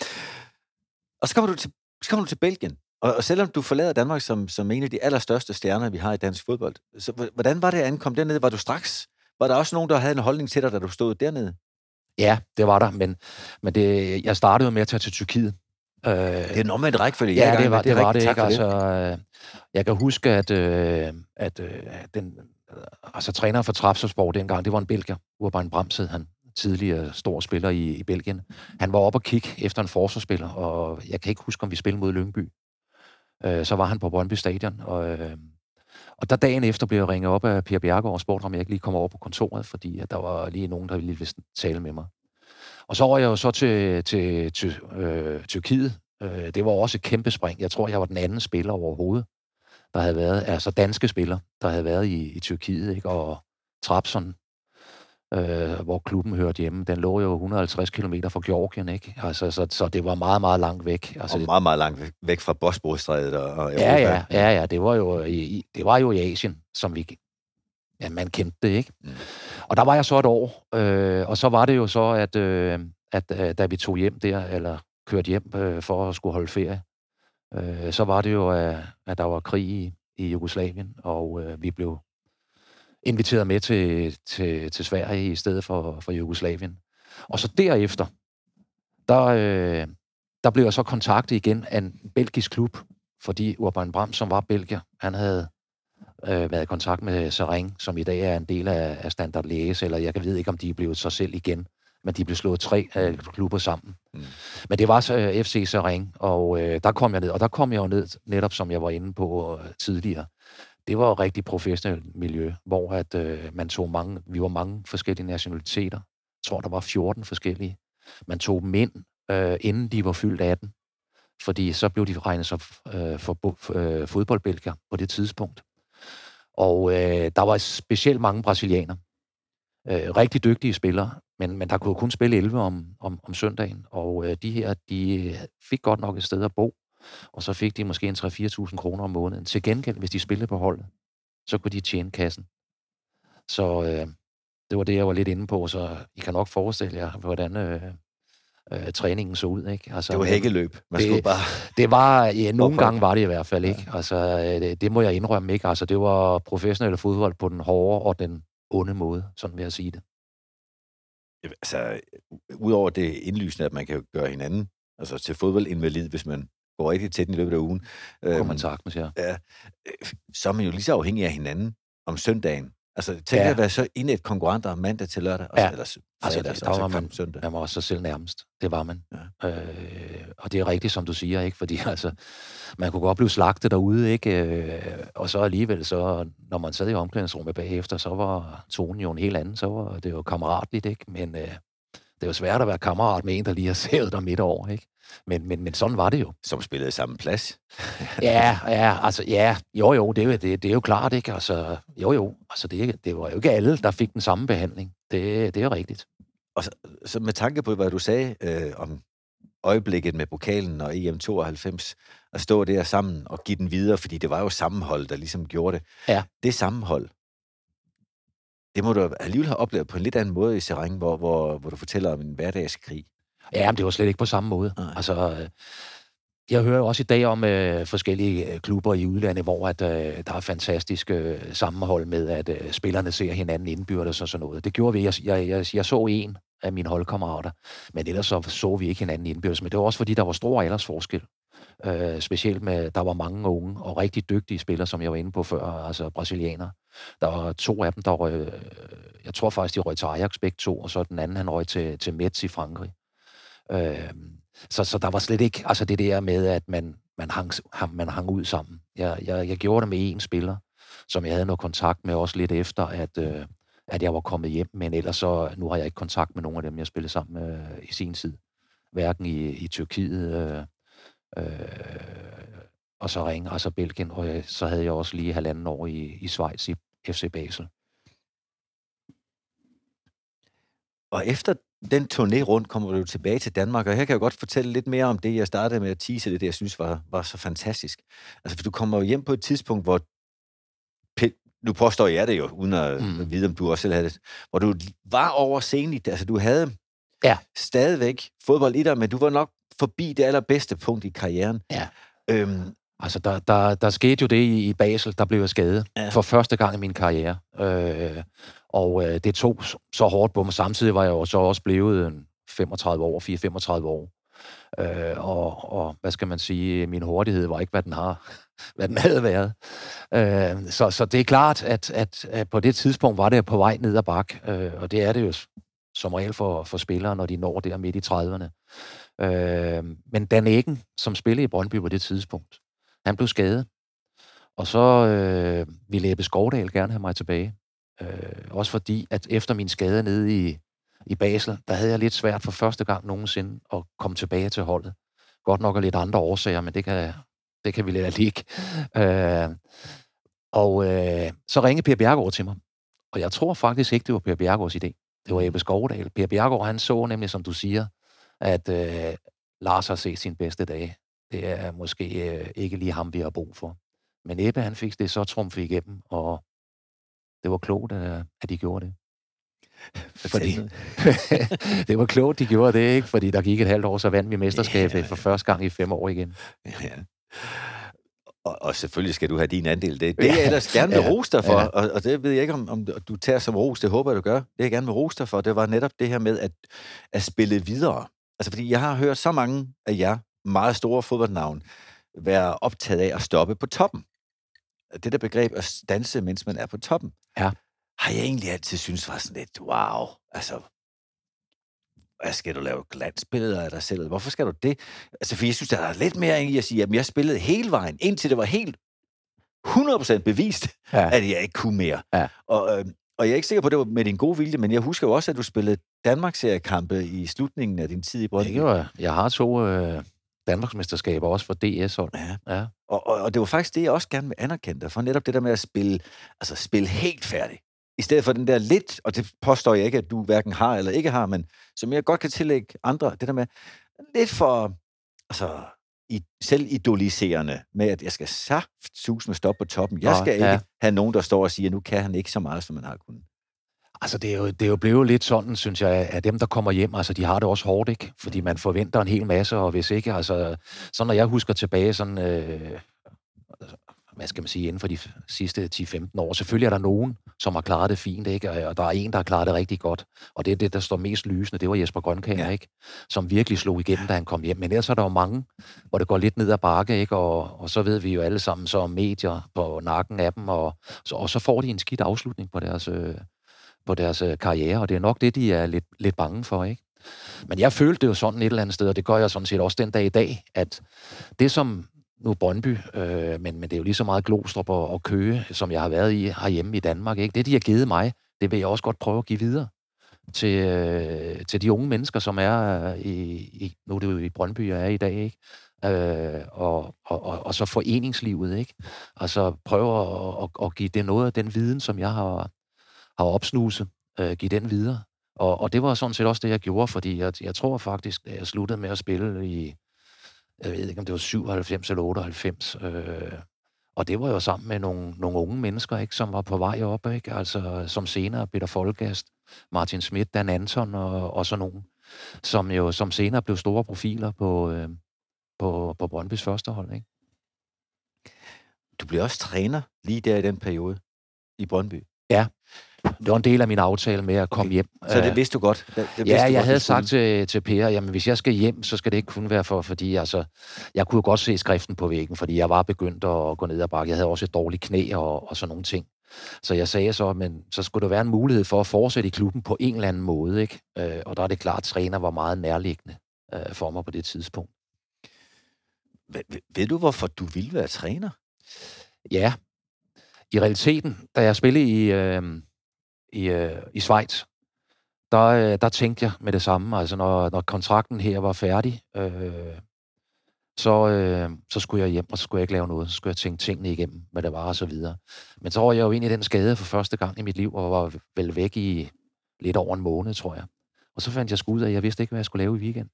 Og så kommer du til, så kommer du til Belgien. Og, og selvom du forlader Danmark som, som en af de allerstørste stjerner, vi har i dansk fodbold, så hvordan var det, at ankom dernede? Var du straks? Var der også nogen, der havde en holdning til dig, da du stod dernede? Ja, det var der, men, men det, jeg startede med at tage til Tyrkiet. Øh, det er normalt rækkefølge. Ja, det var det, det var det ikke. Altså, jeg kan huske, at, øh, at øh, den... Altså, træneren for Trabzonspor dengang, det var en belgier, Urban Bramsted, han tidligere stor spiller i, i Belgien. Han var oppe og kigge efter en forsvarsspiller, og jeg kan ikke huske, om vi spillede mod Lyngby. Øh, så var han på Brøndby Stadion, og, øh, og der dagen efter blev jeg ringet op af Per Bjerregård og spurgte, om jeg ikke lige kom over på kontoret, fordi at der var lige nogen, der ville tale med mig. Og så var jeg jo så til, til, til øh, Tyrkiet. Øh, det var også et kæmpe spring. Jeg tror, jeg var den anden spiller overhovedet, der havde været, altså danske spillere, der havde været i, i Tyrkiet, ikke? Og Trabzon, øh, hvor klubben hørte hjemme, den lå jo hundrede og halvtreds kilometer fra Georgien, ikke? Altså, så, så det var meget, meget langt væk. Altså, og meget, meget langt væk fra Bosporusstrædet og Europa. Ja, ja, ja, ja, det var jo i, det var jo i Asien, som vi, ja, man kendte det, ikke? Mm. Og der var jeg så et år, øh, og så var det jo så, at, øh, at øh, da vi tog hjem der, eller kørte hjem øh, for at skulle holde ferie, så var det jo, at der var krig i, i Jugoslavien, og vi blev inviteret med til, til, til Sverige i stedet for, for Jugoslavien. Og så derefter, der, der blev jeg så kontaktet igen af en belgisk klub, fordi Urban Bram, som var belgier, han havde øh, været i kontakt med Seraing, som i dag er en del af, af Standard Liège, eller jeg ved ikke, om de er blevet sig selv igen. Men de blev slået tre øh, klubber sammen. Mm. Men det var øh, F C Seraing, og øh, der kom jeg ned. Og der kom jeg jo ned, netop som jeg var inde på øh, tidligere. Det var et rigtig professionelt miljø, hvor at, øh, man tog mange, vi var mange forskellige nationaliteter. Jeg tror, der var fjorten forskellige. Man tog dem ind, øh, inden de var fyldt atten. Fordi så blev de regnet som øh, for, øh, fodboldbelgier på det tidspunkt. Og øh, der var specielt mange brasilianere. Øh, rigtig dygtige spillere. Men, men der kunne kun spille elleve om, om, om søndagen, og øh, de her, de fik godt nok et sted at bo, og så fik de måske en tre til fire tusind kroner om måneden. Til gengæld, hvis de spillede på holdet, så kunne de tjene kassen. Så øh, det var det, jeg var lidt inde på, så I kan nok forestille jer, hvordan øh, øh, træningen så ud, ikke? Altså, det var hækkeløb. Man det, skulle bare... Det var, ja, nogle gange var det i hvert fald, ikke? Ja. Altså, det, det må jeg indrømme, ikke? Altså, det var professionel fodbold på den hårde og den onde måde, sådan vil jeg sige det. Altså, udover det indlysende, at man kan gøre hinanden, altså til fodboldinvalid, hvis man går rigtig tæt i løbet af ugen. Kunne man sagtens, ja. Ja. Så er man jo lige så afhængig af hinanden om søndagen. Altså, tænk ja. at være så inde i et konkurrenter mandag til lørdag, og ja. så, eller fredag, altså, der altså, var man, søndag. Man var også sig selv nærmest. Det var man. Ja. Øh, og det er rigtigt, som du siger, ikke? Fordi altså, man kunne godt blive slagtet derude, ikke? Og så alligevel, så, når man sad i omklædningsrummet bagefter, så var tonen jo en helt anden, så var det jo kammeratligt, ikke? Men øh, det er jo svært at være kammerat med en, der lige har sævet dig midt over, ikke? Men, men, men sådan var det jo. Som spillede samme plads. ja, ja, altså, ja, jo, jo, det, det, det er jo klart, ikke? Altså, jo, jo, altså, det, det var jo ikke alle, der fik den samme behandling. Det, det er jo rigtigt. Og så, så med tanke på, hvad du sagde øh, om øjeblikket med pokalen og E M tooghalvfems, at stå der sammen og give den videre, fordi det var jo sammenhold, der ligesom gjorde det. Ja. Det sammenhold, det må du alligevel have oplevet på en lidt anden måde i Seraing, hvor, hvor, hvor du fortæller om en hverdagskrig. Ja, men det var slet ikke på samme måde. Nej. Altså, jeg hører jo også i dag om øh, forskellige klubber i udlandet, hvor at, øh, der er fantastiske øh, sammenhold med, at øh, spillerne ser hinanden indbyrdes og sådan noget. Det gjorde vi. Jeg, jeg, jeg, jeg så en af mine holdkammerater, men ellers så, så vi ikke hinanden indbyrdes. Men det var også, fordi der var stor aldersforskel. Øh, specielt med, der var mange unge og rigtig dygtige spillere, som jeg var inde på før, altså brasilianere. Der var to af dem, der røg, jeg tror faktisk, de røg til Ajax begge to, og så den anden, han røg til, til Metz i Frankrig. Så, så der var slet ikke altså det der med, at man, man, hang, man hang ud sammen. Jeg, jeg, jeg gjorde det med én spiller, som jeg havde noget kontakt med også lidt efter, at, at jeg var kommet hjem, men ellers så, nu har jeg ikke kontakt med nogen af dem, jeg spillede sammen med i sin tid. Hverken i, i Tyrkiet øh, øh, og så ringe, altså Belgien, og jeg, så havde jeg også lige halvanden år i, i Schweiz i F C Basel. Og efter den turné rundt kommer du tilbage til Danmark, og her kan jeg godt fortælle lidt mere om det, jeg startede med at tease, det, det jeg synes var, var så fantastisk. Altså, for du kommer jo hjem på et tidspunkt, hvor, nu påstår jeg det jo, uden at mm. vide, om du også selv havde det, hvor du var over scenen, altså du havde ja. stadigvæk fodbold i dig, men du var nok forbi det allerbedste punkt i karrieren. Ja. Øhm, altså, der, der, der skete jo det i Basel, der blev jeg skadet ja. for første gang i min karriere. Øh, Og øh, det tog så hårdt på mig. Samtidig var jeg jo så også blevet femogtredive år, fireogtredive år. Øh, og, og hvad skal man sige, min hurtighed var ikke, hvad den har, hvad den havde været. Øh, så, så det er klart, at, at, at på det tidspunkt var det på vej ned ad bak. Øh, og det er det jo som regel for, for spillere, når de når der midt i trediverne. Øh, men Dan Eggen, som spillede i Brøndby på det tidspunkt, han blev skadet. Og så øh, ville Ebbe Skovdal gerne have mig tilbage. Øh, også fordi, at efter min skade nede i, i Basel, der havde jeg lidt svært for første gang nogensinde at komme tilbage til holdet. Godt nok af lidt andre årsager, men det kan, det kan vi lade ligge. Øh, og øh, så ringede Per Bjerregård til mig. Og jeg tror faktisk ikke, det var Per Bjerregårds idé. Det var Ebbe Skovdal. Per Bjerregård, han så nemlig, som du siger, at øh, Lars har set sine bedste dage. Det er måske øh, ikke lige ham, vi har brug for. Men Ebbe, han fik det så trumf igennem, og det var klogt, at de gjorde det. Fordi det var klogt, de gjorde det, ikke? Fordi der gik et halvt år, så vandt vi mesterskabet yeah. for første gang i fem år igen. Ja. Og, og selvfølgelig skal du have din andel. Det, det er jeg ellers gerne vil rose dig for, ja. og, og det ved jeg ikke, om, om du tager som ros, det håber jeg, du gør. Det jeg gerne vil rose dig for, det var netop det her med at, at spille videre. Altså, fordi jeg har hørt så mange af jer, meget store fodboldnavn, være optaget af at stoppe på toppen. Det der begreb at danse, mens man er på toppen, ja. har jeg egentlig altid synes var sådan lidt, wow, altså, hvad skal du lave glansbilleder af dig selv? Hvorfor skal du det? Altså, for jeg synes, der er lidt mere i at sige, at jeg spillede hele vejen, indtil det var helt hundrede procent bevist, ja. at jeg ikke kunne mere. Ja. Og, øh, og jeg er ikke sikker på, at det var med din gode vilje, men jeg husker jo også, at du spillede Danmarksseriekampe i slutningen af din tid i Brøndby. Jeg, jeg har to... Øh... Danmarksmesterskaber, også for D S-hold. Ja. Ja. Og, og, og det var faktisk det, jeg også gerne vil anerkende dig for, netop det der med at spille, altså spille helt færdigt. I stedet for den der lidt, og det påstår jeg ikke, at du hverken har eller ikke har, men som jeg godt kan tillægge andre, det der med lidt for, altså, i, selv idoliserende med, at jeg skal saftsus med stop på toppen. Jeg skal ja, ja. ikke have nogen, der står og siger, at nu kan han ikke så meget, som man har kunnet. Altså, det er, jo, det er jo blevet lidt sådan, synes jeg, at dem, der kommer hjem, altså, de har det også hårdt, ikke? Fordi man forventer en hel masse, og hvis ikke, altså, sådan når jeg husker tilbage, sådan, øh, hvad skal man sige, inden for de sidste ti femten år, selvfølgelig er der nogen, som har klaret det fint, ikke? Og, og der er en, der har klaret det rigtig godt. Og det er det, der står mest lysende, det var Jesper Grønkær, ja. Ikke? Som virkelig slog igennem, da han kom hjem. Men ellers er der jo mange, hvor det går lidt ned ad bakke, ikke? Og, og så ved vi jo alle sammen, så medier på nakken af dem, og så, og så får de en skidt afslutning på deres... Øh, på deres karriere, og det er nok det, de er lidt, lidt bange for, ikke? Men jeg følte det jo sådan et eller andet sted, og det gør jeg sådan set også den dag i dag, at det som, nu Brøndby, øh, men, men det er jo lige så meget Glostrup og, og Køge, som jeg har været i herhjemme i Danmark, ikke? Det, de har givet mig, det vil jeg også godt prøve at give videre til, øh, til de unge mennesker, som er i, i nu er det jo i Brøndby, jeg er i dag, ikke? Øh, og, og, og, og så foreningslivet, ikke? Og så prøve at, at, at give det noget af den viden, som jeg har har opsnuset, øh, give den videre. Og, og det var sådan set også det, jeg gjorde, fordi jeg, jeg tror faktisk, at jeg sluttede med at spille i, jeg ved ikke, om det var syvoghalvfems eller otteoghalvfems, øh, og det var jo sammen med nogle, nogle unge mennesker, ikke, som var på vej op, ikke? Altså, som senere Peter Folgast, Martin Schmidt, Dan Anton og, og sådan nogen, som jo som senere blev store profiler på, øh, på, på Brøndbys førstehold, ikke? Du blev også træner lige der i den periode i Brøndby. Ja. Det var en del af min aftale med at komme okay. hjem. Så det vidste du godt? Det, det vidste ja, du jeg godt, havde sagt til, til Per, jamen hvis jeg skal hjem, så skal det ikke kun være for, fordi altså, jeg kunne jo godt se skriften på væggen, fordi jeg var begyndt at gå ned ad bakke. Jeg havde også et dårligt knæ og, og sådan nogle ting. Så jeg sagde så, men så skulle der være en mulighed for at fortsætte i klubben på en eller anden måde, ikke? Og der er det klart, at træner var meget nærliggende for mig på det tidspunkt. Ved du, hvorfor du ville være træner? Ja, i realiteten, da jeg spillede i, øh, i, øh, i Schweiz, der, øh, der tænkte jeg med det samme. Altså, når, når kontrakten her var færdig, øh, så, øh, så skulle jeg hjem, og så skulle jeg ikke lave noget. Så skulle jeg tænke tingene igennem, hvad det var og så videre. Men så var jeg jo ind i den skade for første gang i mit liv, og var vel væk i lidt over en måned, tror jeg. Og så fandt jeg sgu ud af, at jeg vidste ikke, hvad jeg skulle lave i weekenden.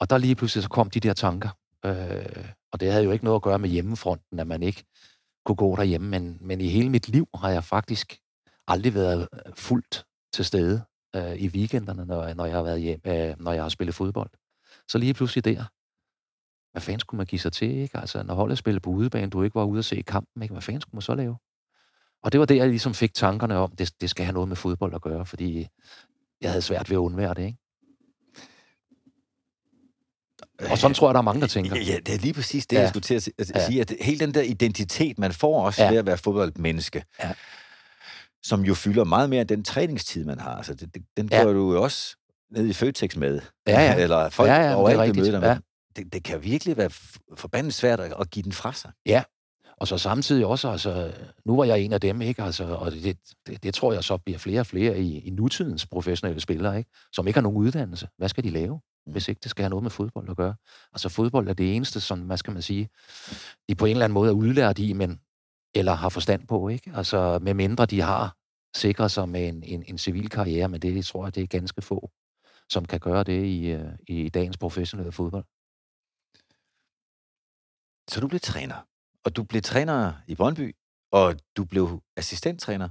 Og der lige pludselig så kom de der tanker. Øh, og det havde jo ikke noget at gøre med hjemmefronten, at man ikke kunne gå derhjemme, men, men i hele mit liv har jeg faktisk aldrig været fuldt til stede øh, i weekenderne, når, når jeg har været hjem, øh, når jeg har spillet fodbold. Så lige pludselig der, hvad fanden skulle man give sig til, ikke? Altså, når holdet spillede på udebane, du ikke var ude at se kampen, ikke? Hvad fanden skulle man så lave? Og det var det, jeg ligesom fik tankerne om, det, det skal have noget med fodbold at gøre, fordi jeg havde svært ved at undvære det, ikke? Og sådan tror jeg, der er mange, der tænker. Ja, det er lige præcis det, ja. Jeg skulle til at sige. Ja. At hele den der identitet, man får også ja. Ved at være fodboldmenneske, ja. Som jo fylder meget mere end den træningstid, man har. Så det, den går ja. Du jo også ned i Føtex med. Ja, ja. Eller folk ja, ja, overalt møder dig med. Ja. Det, det kan virkelig være forbandet svært at, at give den fra sig. Ja, og så samtidig også, altså, nu var jeg en af dem, ikke? Altså, og det, det, det tror jeg så bliver flere og flere i, i nutidens professionelle spillere, ikke? Som ikke har nogen uddannelse. Hvad skal de lave? Hvis ikke det skal have noget med fodbold at gøre. Altså fodbold er det eneste, som, hvad skal man sige, de på en eller anden måde er udlært i, men, eller har forstand på, ikke? Altså med mindre de har sikret sig med en, en, en civil karriere, men det jeg tror jeg, det er ganske få, som kan gøre det i, i dagens professionelle fodbold. Så du blev træner, og du blev træner i Brøndby, og du blev assistenttræner?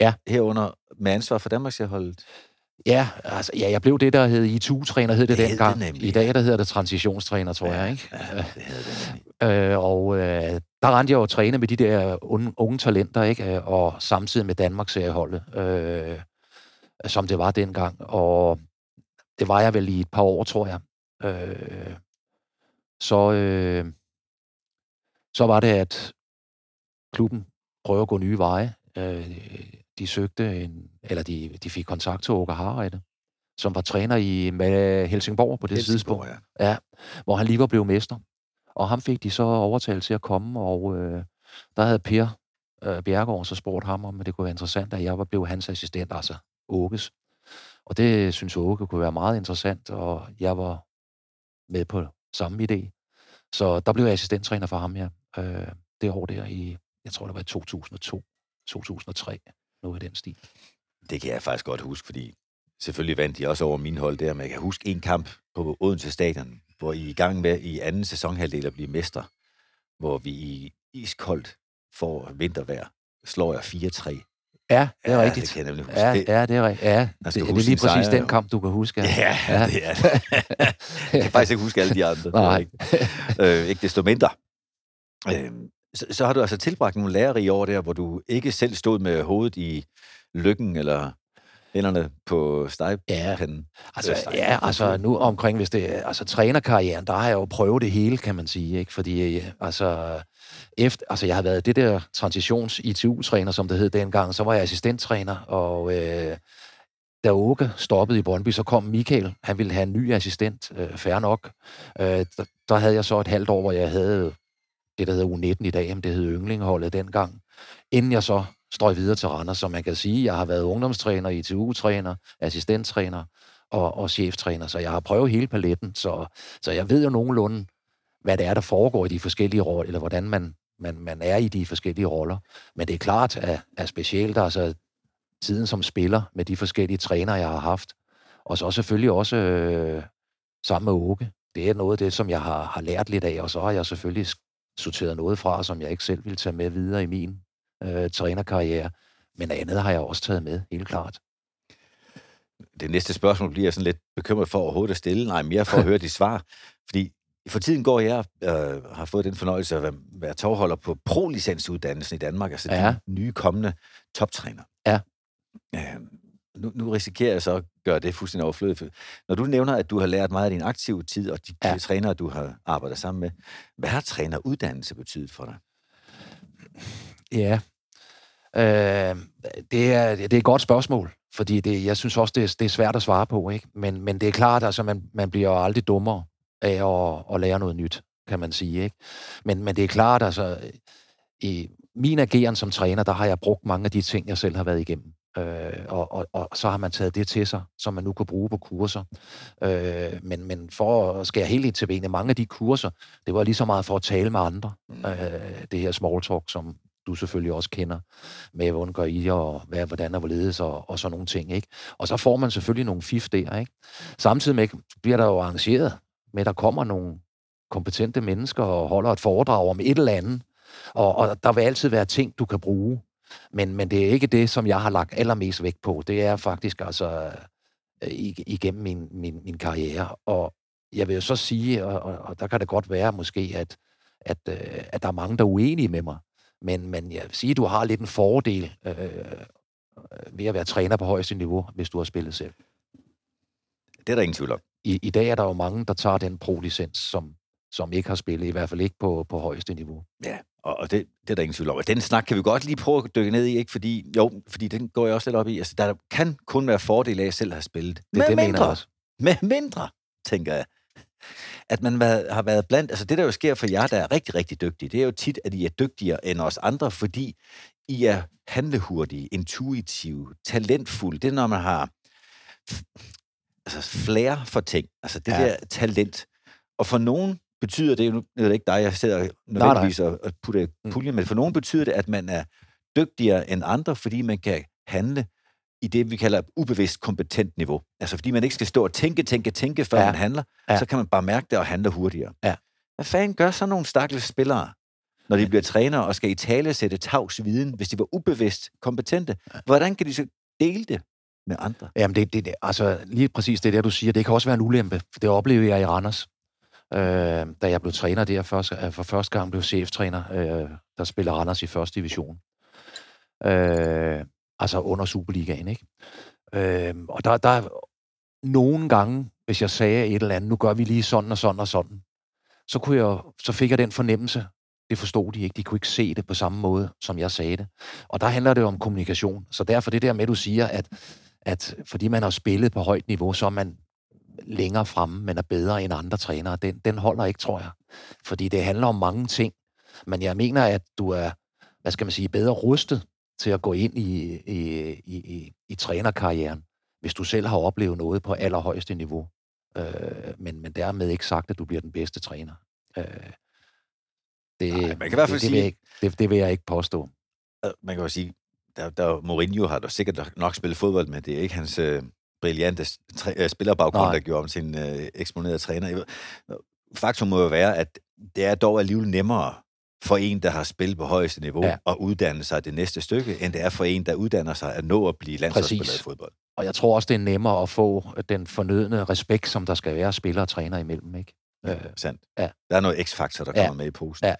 Ja. Herunder med ansvar for Danmarksholdet? Ja, altså, ja, jeg blev det, der hed I to-træner, hed det, det dengang. Det i dag, der hedder det transitionstræner, tror ja, jeg, ikke? Ja, det hedder det. Øh, og øh, der rendte jeg jo at træne med de der unge, unge talenter, ikke? Og samtidig med Danmarksserieholdet, øh, som det var dengang. Og det var jeg vel i et par år, tror jeg. Øh, så, øh, så var det, at klubben prøvede at gå nye veje. Øh, De søgte en, eller de, de fik kontakt til Åke, som var træner i Helsingborg på det Helsingborg, tidspunkt, ja. Ja, hvor han lige var blevet mester. Og ham fik de så overtalt til at komme, og øh, der havde Per øh, Bjerregård så spurgt ham om, at det kunne være interessant, at jeg var blevet hans assistent, altså Åkes. Og det synes Åke kunne være meget interessant, og jeg var med på samme idé. Så der blev jeg assistenttræner for ham her, øh, det år der i, jeg tror det var i to tusind og to, to tusind og tre. Noget i den stil. Det kan jeg faktisk godt huske, fordi selvfølgelig vandt de også over mine hold der, men jeg kan huske en kamp på Odense Stadion, hvor I er i gang med i anden sæsonhalvdel at blive mester, hvor vi i iskoldt får vintervejr, slår jeg fire tre Ja, det er ja, rigtigt. Det kan jeg nemlig huske. Ja, det, ja, det er rigtigt. Ja, det, er det lige præcis sejre, den jo. kamp, du kan huske? Ja, ja, ja. det er det. Jeg kan faktisk ikke huske alle de andre. Nej. Øh, ikke desto mindre. Øh, så, så har du altså tilbragt nogle lærerige år der, hvor du ikke selv stod med hovedet i lykken eller hænderne på stegepanden. Ja, altså, ja, altså nu omkring, hvis det altså trænerkarrieren, der har jeg jo prøvet det hele, kan man sige, ikke? Fordi altså efter, altså jeg har været det der transitions-I T U-træner, som det hed dengang, så var jeg assistenttræner, og øh, da Åke stoppede i Brøndby, så kom Michael, han ville have en ny assistent, øh, fair nok. Øh, der, der havde jeg så et halvt år, hvor jeg havde det, der hedder U nitten i dag, men det hed Yndlingholdet dengang, inden jeg så strøg videre til Randers, som man kan sige. Jeg har været ungdomstræner, I T U-træner, assistenttræner og, og cheftræner, så jeg har prøvet hele paletten, så, så jeg ved jo nogenlunde, hvad det er, der foregår i de forskellige roller, eller hvordan man, man, man er i de forskellige roller. Men det er klart, at, at specielt altså, tiden som spiller med de forskellige trænere, jeg har haft, og så selvfølgelig også øh, sammen med Åke, det er noget af det, som jeg har, har lært lidt af, og så har jeg selvfølgelig sorteret noget fra, som jeg ikke selv ville tage med videre i min Øh, trænerkarriere, men andet har jeg også taget med, helt klart. Det næste spørgsmål bliver jeg sådan lidt bekymret for overhovedet at stille, nej, mere for at høre dit svar, fordi for tiden går jeg øh, har fået den fornøjelse at være, være tovholder på prolicensuddannelsen i Danmark, altså ja. de nye kommende toptræner. Ja. Øh, nu, nu risikerer jeg så at gøre det fuldstændig overflødigt. Når du nævner, at du har lært meget af din aktive tid, og de ja. trænere, du har arbejdet sammen med, hvad har træneruddannelse betydet for dig? Ja, øh, det, er, det er et godt spørgsmål, fordi det, jeg synes også, det er, det er svært at svare på, ikke? Men, men det er klart, altså, man, man bliver aldrig dummere af at, at lære noget nyt, kan man sige, ikke? Men, men det er klart, altså, i min ageren som træner, der har jeg brugt mange af de ting, jeg selv har været igennem, øh, og, og, og så har man taget det til sig, som man nu kan bruge på kurser. Øh, men, men for at skære helt ind til benet, mange af de kurser, det var lige så meget for at tale med andre, øh, det her small talk, som du selvfølgelig også kender, med hvordan gør I, og hvad, hvordan og hvorledes, og, og sådan nogle ting, ikke? Og så får man selvfølgelig nogle fif der, ikke? Samtidig med, bliver der jo arrangeret med, at der kommer nogle kompetente mennesker og holder et foredrag om et eller andet, og, og der vil altid være ting, du kan bruge, men, men det er ikke det, som jeg har lagt allermest vægt på. Det er faktisk altså igennem min, min, min karriere, og jeg vil jo så sige, og, og, og der kan det godt være måske, at, at, at der er mange, der er uenige med mig, Men, men jeg vil sige, at du har lidt en fordel øh, ved at være træner på højeste niveau, hvis du har spillet selv. Det er der ingen tvivl om. I, I dag er der jo mange, der tager den pro-licens, som, som ikke har spillet, i hvert fald ikke på, på højeste niveau. Ja, og, og det, det er der ingen tvivl om. Og den snak kan vi godt lige prøve at dykke ned i, ikke? Fordi, jo, fordi den går jeg også lidt op i. Altså, der kan kun være fordel af, at jeg selv har spillet. Det er det, mener jeg også. Med mindre, tænker jeg. At man har været blandt... Altså det, der jo sker for jer, der er rigtig, rigtig dygtige, det er jo tit, at I er dygtigere end os andre, fordi I er handlehurtige, intuitive, talentfulde. Det er, når man har altså, flere for ting. Altså det ja. der talent. Og for nogen betyder det... Nu er det ikke dig, jeg sidder nødvendigvis og putter puljen, men for nogen betyder det, at man er dygtigere end andre, fordi man kan handle i det, vi kalder ubevidst kompetent niveau. Altså, fordi man ikke skal stå og tænke, tænke, tænke, før ja. man handler, ja. så kan man bare mærke det og handle hurtigere. Ja. Hvad fanden gør så nogle stakkels spillere, når de ja. bliver trænere og skal i tale sætte tavs viden, hvis de var ubevidst kompetente? Ja. Hvordan kan de så dele det med andre? Jamen, det, det, altså, lige præcis det der, du siger, det kan også være en ulempe. Det oplevede jeg i Randers, øh, da jeg blev træner der for, for første gang, blev cheftræner, øh, der spiller Randers i første division. Øh... Altså under Superligaen, ikke? Øhm, og der, der er nogle gange, hvis jeg sagde et eller andet, nu gør vi lige sådan og sådan og sådan, så, kunne jeg, så fik jeg den fornemmelse, det forstod de ikke, de kunne ikke se det på samme måde, som jeg sagde det. Og der handler det om kommunikation. Så derfor det der med, du siger, at, at fordi man har spillet på højt niveau, så er man længere fremme, man er bedre end andre trænere. Den, den holder ikke, tror jeg. Fordi det handler om mange ting. Men jeg mener, at du er, hvad skal man sige, bedre rustet til at gå ind i, i, i, i, i trænerkarrieren, hvis du selv har oplevet noget på allerhøjeste niveau. Øh, men, men dermed ikke sagt, at du bliver den bedste træner. Øh, det, Nej, man kan i hvert fald det, det sige... Vil jeg, det, det vil jeg ikke påstå. Man kan jo sige, der, der Mourinho har da sikkert nok spillet fodbold, men det er ikke hans øh, brillante træ, spillerbaggrund, Nej. der gjorde om sin øh, eksponerede træner. Faktum må jo være, at det er dog alligevel nemmere for en, der har spillet på højeste niveau, ja. og uddanne sig det næste stykke, end det er for en, der uddanner sig at nå at blive landsholdsspiller i fodbold. Og jeg tror også, det er nemmere at få den fornødne respekt, som der skal være spiller og træner imellem, ikke? Ja, øh, sandt. Ja. Der er noget x-faktor, der kommer ja. med i posen. Ja.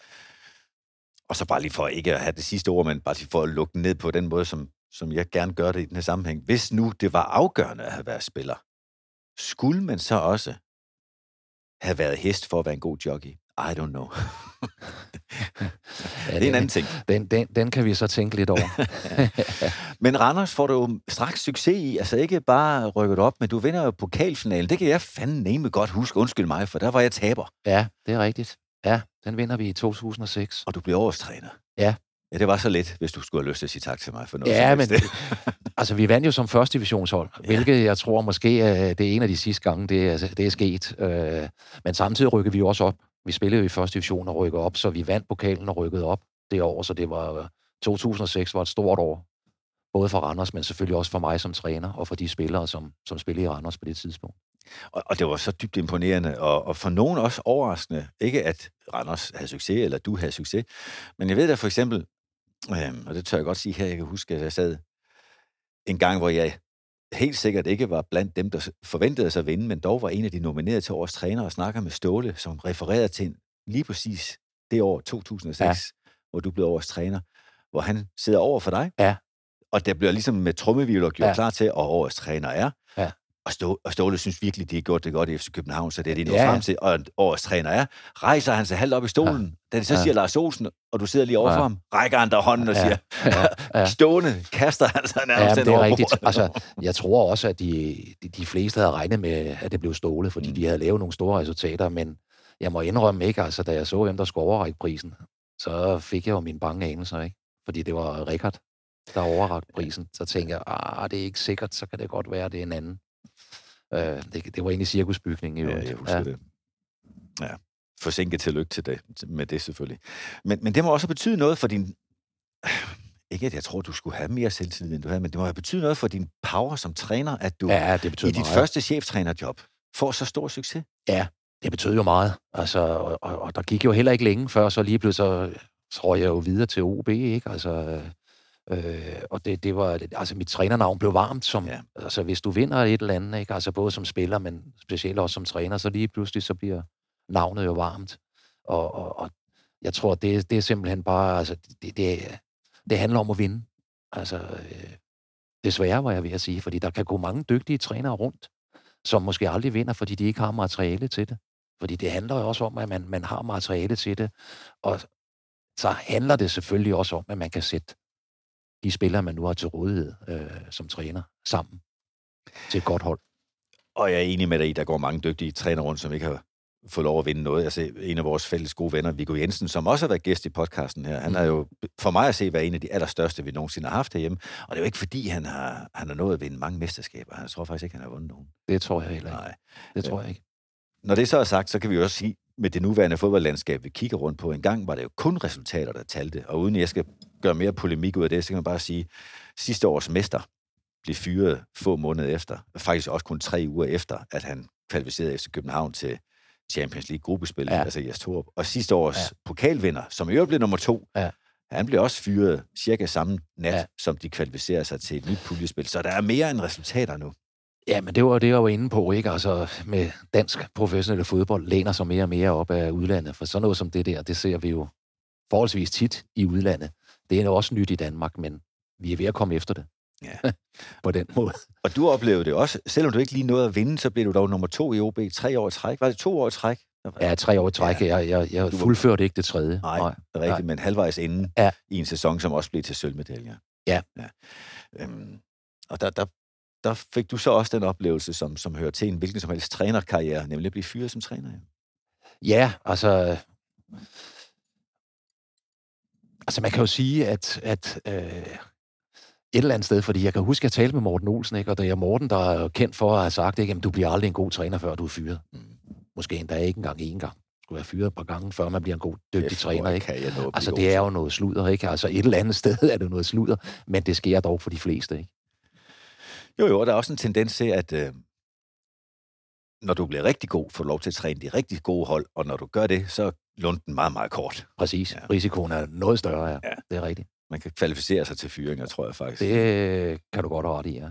Og så bare lige for ikke at have det sidste ord, men bare lige for at lukke ned på den måde, som, som jeg gerne gør det i den her sammenhæng. Hvis nu det var afgørende at have været spiller, skulle man så også have været hest for at være en god jockey? I don't know. ja, det er en anden ting. Den, den, den kan vi så tænke lidt over. Men Randers får du jo straks succes i, altså ikke bare rykket op, men du vinder jo pokalfinalen. Det kan jeg fandme godt huske, undskyld mig, for der var jeg taber. Ja, det er rigtigt. Ja, den vinder vi i to tusind og seks. Og du bliver årstræner. Ja. Ja, det var så lidt, hvis du skulle have lyst til at sige tak til mig for noget. Ja, men altså, vi vandt jo som første divisionshold, ja. hvilket jeg tror måske, det er en af de sidste gange, det er, det er sket. Men samtidig rykker vi også op. Vi spillede jo i første division og rykkede op, så vi vandt pokalen og rykkede op det år, så det var to tusind og seks var et stort år. Både for Randers, men selvfølgelig også for mig som træner, og for de spillere, som, som spillede i Randers på det tidspunkt. Og, og det var så dybt imponerende, og, og for nogen også overraskende. Ikke at Randers havde succes, eller du havde succes, men jeg ved da for eksempel, øhm, og det tør jeg godt sige her, jeg kan huske, at jeg sad en gang, hvor jeg helt sikkert ikke var blandt dem, der forventede sig at vinde, men dog var en af de nominerede til årets træner og snakker med Ståle, som refererede til en, lige præcis det år to tusind og seks, ja. hvor du blev årets træner, hvor han sidder over for dig, ja. og der bliver ligesom med trummevivler gjort ja. klar til, at årets træner er. Ja. Og, Stå, og Ståle synes virkelig, de har gjort det godt i F C København, så det er det, de når ja. frem til, og årets træner er. Rejser han sig halvt op i stolen, ja. da det så ja. siger Lars Olsen, og du sidder lige overfor ja. ham, rækker han der hånden og ja. siger, ja. Ja. Stående kaster han sig nærmest ja, det er rigtigt. Altså, jeg tror også, at de, de, de fleste havde regnet med, at det blev Ståle, fordi mm. de havde lavet nogle store resultater, men jeg må indrømme ikke, altså, da jeg så, hvem der skulle overrække prisen, så fik jeg jo mine bange anelser, ikke? Fordi det var Richard, der overrækte prisen. Så tænkte jeg, ah, det er ikke sikkert, så kan det godt være, det er en anden. Øh, det, det var egentlig cirkusbygningen. Ja, jeg husker ja. det. Ja, forsinket tillykke til det, med det selvfølgelig. Men, men det må også betyde noget for din... Ikke, at jeg tror, du skulle have mere selvtillid, end du havde, men det må have betydet noget for din power som træner, at du ja, det i dit meget. første cheftrænerjob får så stor succes. Ja, det betød jo meget. Altså, og, og, og der gik jo heller ikke længe før, så lige pludselig så, så røg jeg jo videre til O B, ikke? Altså... Øh, og det, det var, altså mit trænernavn blev varmt som, ja. altså hvis du vinder et eller andet, ikke? Altså både som spiller, men specielt også som træner, så lige pludselig så bliver navnet jo varmt, og, og, og jeg tror, det, det er simpelthen bare, altså det, det, det handler om at vinde, altså øh, desværre var jeg ved at sige, fordi der kan gå mange dygtige trænere rundt, som måske aldrig vinder, fordi de ikke har materiale til det, fordi det handler jo også om, at man, man har materiale til det, og så handler det selvfølgelig også om, at man kan sætte de spillere, man nu har til rådighed øh, som træner, sammen til et godt hold. Og jeg er enig med dig i, der går mange dygtige trænere rundt, som ikke har fået lov at vinde noget. Altså, en af vores fælles gode venner, Viggo Jensen, som også har været gæst i podcasten her, han mm. har jo for mig at se været en af de allerstørste, vi nogensinde har haft herhjemme. Og det er jo ikke fordi, han har, han har nået at vinde mange mesterskaber. Jeg tror faktisk ikke, han har vundet nogen. Det tror jeg heller ikke. Nej. Det tror jeg ikke. Når det så er sagt, så kan vi jo også sige, med det nuværende fodboldlandskab, vi kigger rundt på, en gang var det jo kun resultater, der talte. Og uden jeg skal gøre mere polemik ud af det, så kan man bare sige, sidste års mester blev fyret få måneder efter, faktisk også kun tre uger efter, at han kvalificerede F C København til Champions League-gruppespil, ja. altså Jes Torup. Og sidste års ja. pokalvinder, som i øvrigt blev nummer to, ja. han blev også fyret cirka samme nat, ja. som de kvalificerede sig til et nyt puljespil. Så der er mere end resultater nu. Ja, men det var det, jeg var inde på, ikke? Altså, med dansk professionelle fodbold læner sig mere og mere op af udlandet, for sådan noget som det der, det ser vi jo forholdsvis tit i udlandet. Det er jo også nyt i Danmark, men vi er ved at komme efter det. Ja. På den måde. Og du oplevede det også. Selvom du ikke lige nåede at vinde, så blev du dog nummer to i O B. Tre år i træk. Var det to år i træk? Ja, tre år i træk. Ja. Jeg, jeg, jeg fuldførte ikke det tredje. Nej, Nej. rigtigt, men halvvejs inden ja. i en sæson, som også blev til sølvmedaljer. Ja. ja. Øhm, og der... der der fik du så også den oplevelse, som, som hører til en hvilken som helst trænerkarriere, nemlig at blive fyret som træner. Ja, altså... Altså, man kan jo sige, at, at øh, et eller andet sted, fordi jeg kan huske, at jeg talte med Morten Olsen, ikke? Og det er Morten, der er kendt for at have sagt, ikke, at du bliver aldrig en god træner, før du er fyret. Mm. Måske endda ikke engang en gang. Du bliver fyret et par gange, før man bliver en god, dygtig jeg træner. Ikke? Ikke? Altså, det er jo noget sludder, ikke? Altså, et eller andet sted er det noget sludder, men det sker dog for de fleste, ikke? Jo, jo, og der er også en tendens til, at øh, når du bliver rigtig god, får du lov til at træne de rigtig gode hold, og når du gør det, så lunden meget, meget kort. Præcis. Ja. Risikoen er noget større, ja. Ja. Det er rigtigt. Man kan kvalificere sig til fyringer, tror jeg faktisk. Det kan du godt have ret i, ja.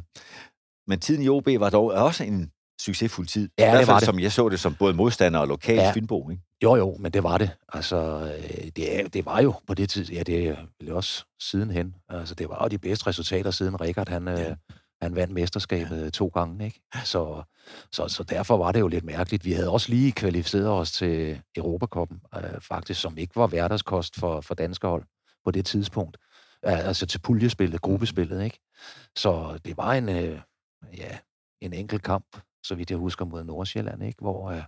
Men tiden i O B var dog også en succesfuld tid. Ja, i hvert fald, det. Som jeg så det, som både modstander og lokal ja. Fynbo, ikke? Jo, jo, men det var det. Altså, det, det var jo på det tid. Ja, det ville også sidenhen. Altså, det var jo de bedste resultater siden Richard, han, ja. øh, han vandt mesterskabet ja. to gange, ikke? Så, så, så derfor var det jo lidt mærkeligt. Vi havde også lige kvalificeret os til Europacupen, øh, faktisk, som ikke var hverdagskost for, for danske hold på det tidspunkt. Altså til puljespillet, gruppespillet, ikke? Så det var en, øh, ja, en enkelt kamp, så vidt jeg husker, mod Nordsjælland, ikke? Hvor øh,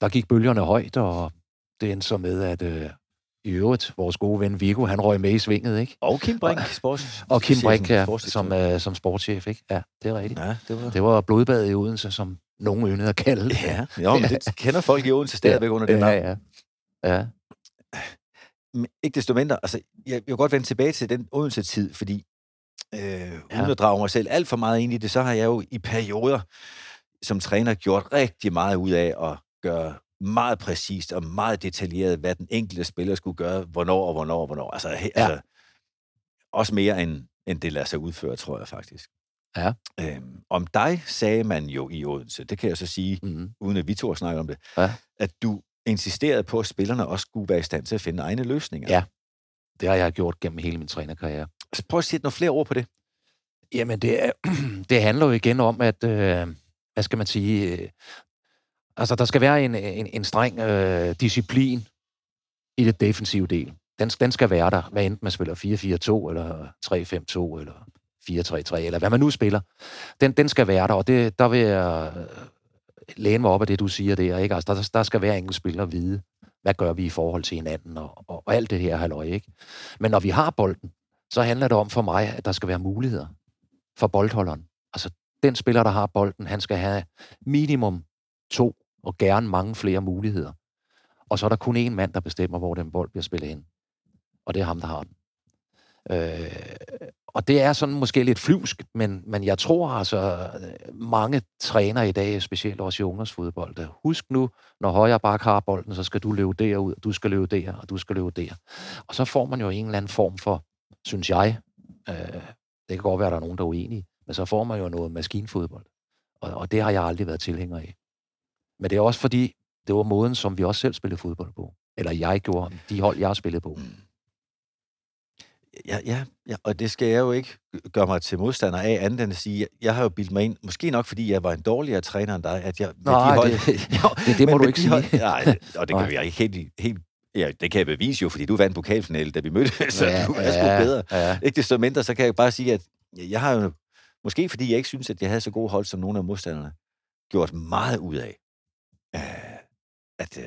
der gik bølgerne højt, og det endte så med, at øh, i øvrigt, vores gode ven Viggo, han røg med i svinget, ikke? Og Kim Brink, sports- og Kim Brink ja, som, øh, som sportschef, ikke? Ja, det er rigtigt. Ja, det var, det var blodbadet i Odense, som nogen ønede at kalde det. Ja, jo, men det kender folk i Odense stadigvæk ja, under det ja, navn. Ja, ja. Men ikke desto mindre, altså, jeg vil godt vende tilbage til den Odense-tid, fordi øh, uden at drage mig selv alt for meget ind i det, så har jeg jo i perioder som træner gjort rigtig meget ud af at gøre meget præcist og meget detaljeret, hvad den enkelte spiller skulle gøre, hvornår og hvornår og hvornår. Altså, he, ja. altså også mere end, end det lader sig udføre, tror jeg faktisk. Ja. Øhm, om dig sagde man jo i Odense, det kan jeg så sige, mm-hmm. uden at vi to snakker om det, ja. At du insisterede på, at spillerne også skulle være i stand til at finde egne løsninger. Ja, det har jeg gjort gennem hele min trænerkarriere. Så prøv at sætte nogle flere ord på det. Jamen, det, er, det handler jo igen om, at, øh, hvad skal man sige, øh, altså, der skal være en, en, en streng øh, disciplin i det defensive del. Den, den skal være der, hvad enten man spiller fire fire to, eller tre fem to, eller fire tre tre, eller hvad man nu spiller. Den, den skal være der, og det, der vil jeg... Øh, læne mig op af det, du siger der, ikke? Altså, der, der skal hver enkelt spiller vide, hvad gør vi i forhold til hinanden, og, og, og alt det her halløj, ikke? Men når vi har bolden, så handler det om for mig, at der skal være muligheder for boldholderen. Altså, den spiller, der har bolden, han skal have minimum to, og gerne mange flere muligheder. Og så er der kun én mand, der bestemmer, hvor den bold bliver spillet hen. Og det er ham, der har den. Øh, og det er sådan måske lidt flyvsk, men, men jeg tror altså, mange træner i dag, specielt også i ungdomsfodbold, der husk nu, når højre bak har bolden, så skal du løbe derud, du skal løbe der, og du skal løbe der. Og så får man jo en eller anden form for, synes jeg, øh, det kan godt være, der er nogen, der er uenige, men så får man jo noget maskinfodbold. Og, og det har jeg aldrig været tilhænger af. Men det er også fordi, det var måden, som vi også selv spillede fodbold på. Eller jeg gjorde, de hold, jeg spillede på. Ja, ja, ja, og det skal jeg jo ikke gøre mig til modstander af, andet end at sige, jeg har jo bildt mig ind, måske nok fordi jeg var en dårligere træner end dig, at jeg... Nå, de hold... det, jo, det, det må du ikke sige. Hold... Nej, og det kan jeg ikke helt... helt... Ja, det kan jeg bevise jo, fordi du vandt pokalfinalen, da vi mødte, så ja, du er sgu ja, bedre. Ja. Ikke desto mindre, så kan jeg bare sige, at jeg har jo... Måske fordi jeg ikke synes, at jeg havde så gode hold, som nogle af modstanderne, gjort meget ud af, at...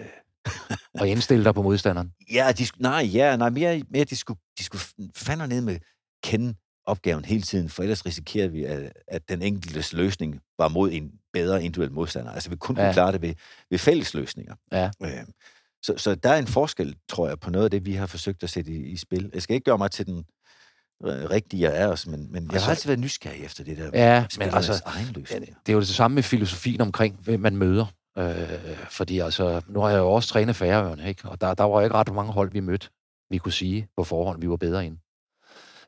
og indstille dig på modstanderen? Ja, de, nej, ja, nej, mere, mere de skulle, de skulle fandme ned med kende opgaven hele tiden, for ellers risikerede vi, at, at den enkeltes løsning var mod en bedre individuel modstander. Altså, vi kun ja. kunne klare det ved, ved fælles løsninger. Ja. Øhm, så, så der er en forskel, tror jeg, på noget af det, vi har forsøgt at sætte i, i spil. Jeg skal ikke gøre mig til den rigtige af os, men, men altså, jeg har altid været nysgerrig efter det der. Ja, men altså, det er jo det samme med filosofien omkring, hvem man møder. Øh, fordi altså, nu har jeg jo også trænet Færøerne, ikke? Og der, der var ikke ret mange hold, vi mødte, vi kunne sige på forhånd, vi var bedre end.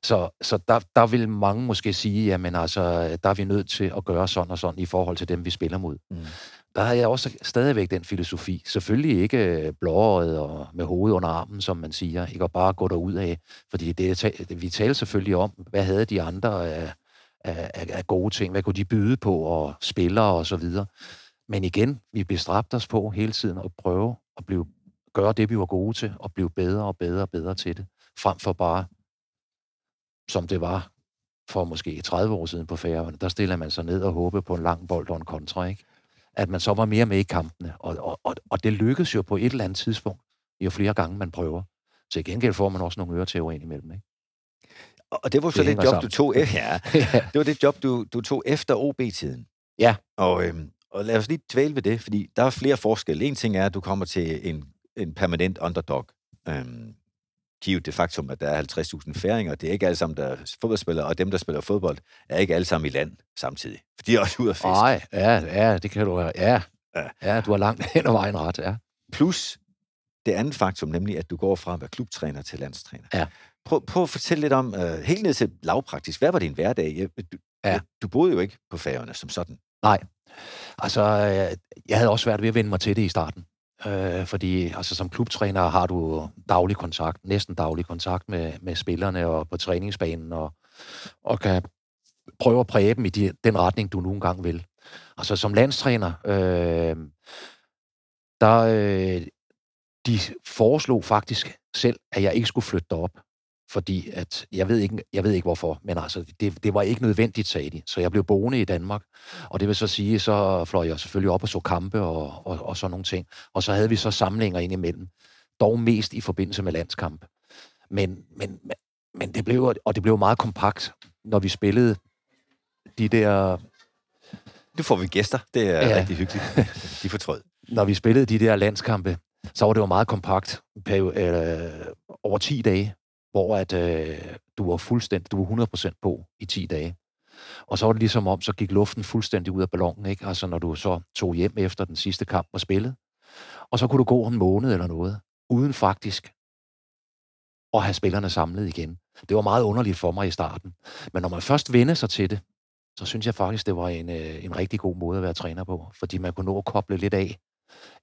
Så, så der, der vil mange måske sige, jamen altså, der er vi nødt til at gøre sådan og sådan i forhold til dem, vi spiller mod. Mm. Der havde jeg også stadigvæk den filosofi. Selvfølgelig ikke blåret og med hovedet under armen, som man siger, ikke? Og bare gå derud af. Fordi det, vi talte selvfølgelig om, hvad havde de andre af, af, af gode ting, hvad kunne de byde på, og spillere og så videre. Men igen, vi bestræbte os på hele tiden at prøve at blive, gøre det, vi var gode til, og blive bedre og bedre og bedre til det, frem for bare, som det var for måske tredive år siden på Færøerne, der stiller man sig ned og håber på en lang bold og en kontra, ikke? At man så var mere med i kampene, og, og, og, og det lykkedes jo på et eller andet tidspunkt, jo flere gange man prøver. Til gengæld får man også nogle øretæver ind imellem, ikke? Og det var så det, det job, sammen. du tog efter. Ja. ja. Det var det job, du, du tog efter O B-tiden. Ja. Og... Øhm, Og lad os lige tvæle ved det, fordi der er flere forskelle. En ting er, at du kommer til en, en permanent underdog. Øhm, givet det faktum, at der er halvtreds tusind færinger, det er ikke alle sammen, der er fodboldspillere, og dem, der spiller fodbold, er ikke alle sammen i land samtidig. For de er også ude at fiske. Nej, ja, ja, det kan du have. Ja, ja, du har langt hen ad vejen ret, ja. Plus, det andet faktum, nemlig at du går fra at være klubtræner til landstræner. Ja. Prøv, prøv at fortælle lidt om, uh, helt ned til lavpraktisk, hvad var din hverdag? Du, ja. du boede jo ikke på Færøerne som sådan. Nej. Altså, jeg havde også svært ved at vende mig til det i starten. Øh, fordi altså, som klubtræner har du daglig kontakt, næsten daglig kontakt med, med spillerne og på træningsbanen, og, og kan prøve at præge dem i de, den retning, du nu engang vil. Altså, som landstræner, øh, der, øh, de foreslog faktisk selv, at jeg ikke skulle flytte derop. Fordi at, jeg ved ikke, jeg ved ikke hvorfor, men altså, det, det var ikke nødvendigt, sagde de. Så jeg blev boende i Danmark, og det vil så sige, så fløj jeg selvfølgelig op og så kampe og, og, og sådan nogle ting. Og så havde vi så samlinger ind imellem, dog mest i forbindelse med landskamp. Men, men, men det blev, og det blev meget kompakt, når vi spillede de der... Nu får vi gæster, det er ja. rigtig hyggeligt. De fortrød. Når vi spillede de der landskampe, så var det jo meget kompakt øh, over ti dage. Hvor at, øh, du var fuldstændig, du var hundrede procent på i ti dage. Og så var det ligesom om, så gik luften fuldstændig ud af ballonen, ikke? Altså når du så tog hjem efter den sidste kamp og spillede. Og så kunne du gå en måned eller noget, uden faktisk at have spillerne samlet igen. Det var meget underligt for mig i starten. Men når man først vender sig til det, så synes jeg faktisk, det var en, øh, en rigtig god måde at være træner på. Fordi man kunne nå at koble lidt af,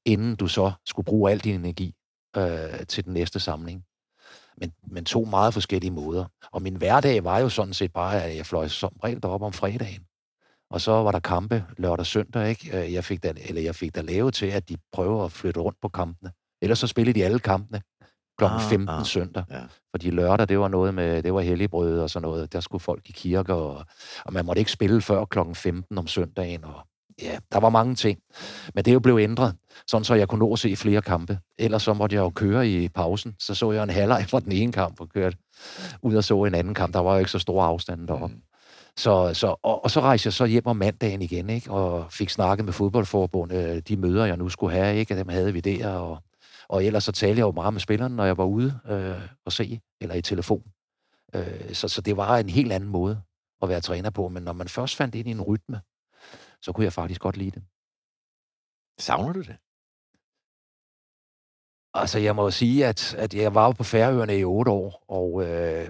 inden du så skulle bruge al din energi øh, til den næste samling. Men, men to meget forskellige måder. Og min hverdag var jo sådan set bare, at jeg fløj som regel deroppe om fredagen. Og så var der kampe lørdag og søndag, ikke? Jeg fik der, eller jeg fik der lavet til, at de prøver at flytte rundt på kampene. Ellers så spillede de alle kampene klokken femten ah, ah, søndag. Ja. Fordi lørdag, det var noget med, det var helligbrød og sådan noget. Der skulle folk i kirke, og, og man måtte ikke spille før klokken femten om søndagen. Og ja, der var mange ting. Men det er jo blevet ændret, sådan så jeg kunne nå at se flere kampe. Ellers så måtte jeg jo køre i pausen. Så så jeg en halvleg fra den ene kamp og kørte ud og så en anden kamp. Der var jo ikke så store afstande deroppe. Mm. Så, så, og, og så rejste jeg så hjem om mandagen igen, ikke? Og fik snakket med fodboldforbundet. De møder, jeg nu skulle have, ikke? Dem havde vi der. Og, og ellers så talte jeg jo meget med spillerne, når jeg var ude øh, og se, eller i telefon. Øh, så, så det var en helt anden måde at være træner på. Men når man først fandt ind i en rytme, så kunne jeg faktisk godt lide det. Savner du det? Altså, jeg må jo sige, at, at jeg var jo på Færøerne i otte år, og øh,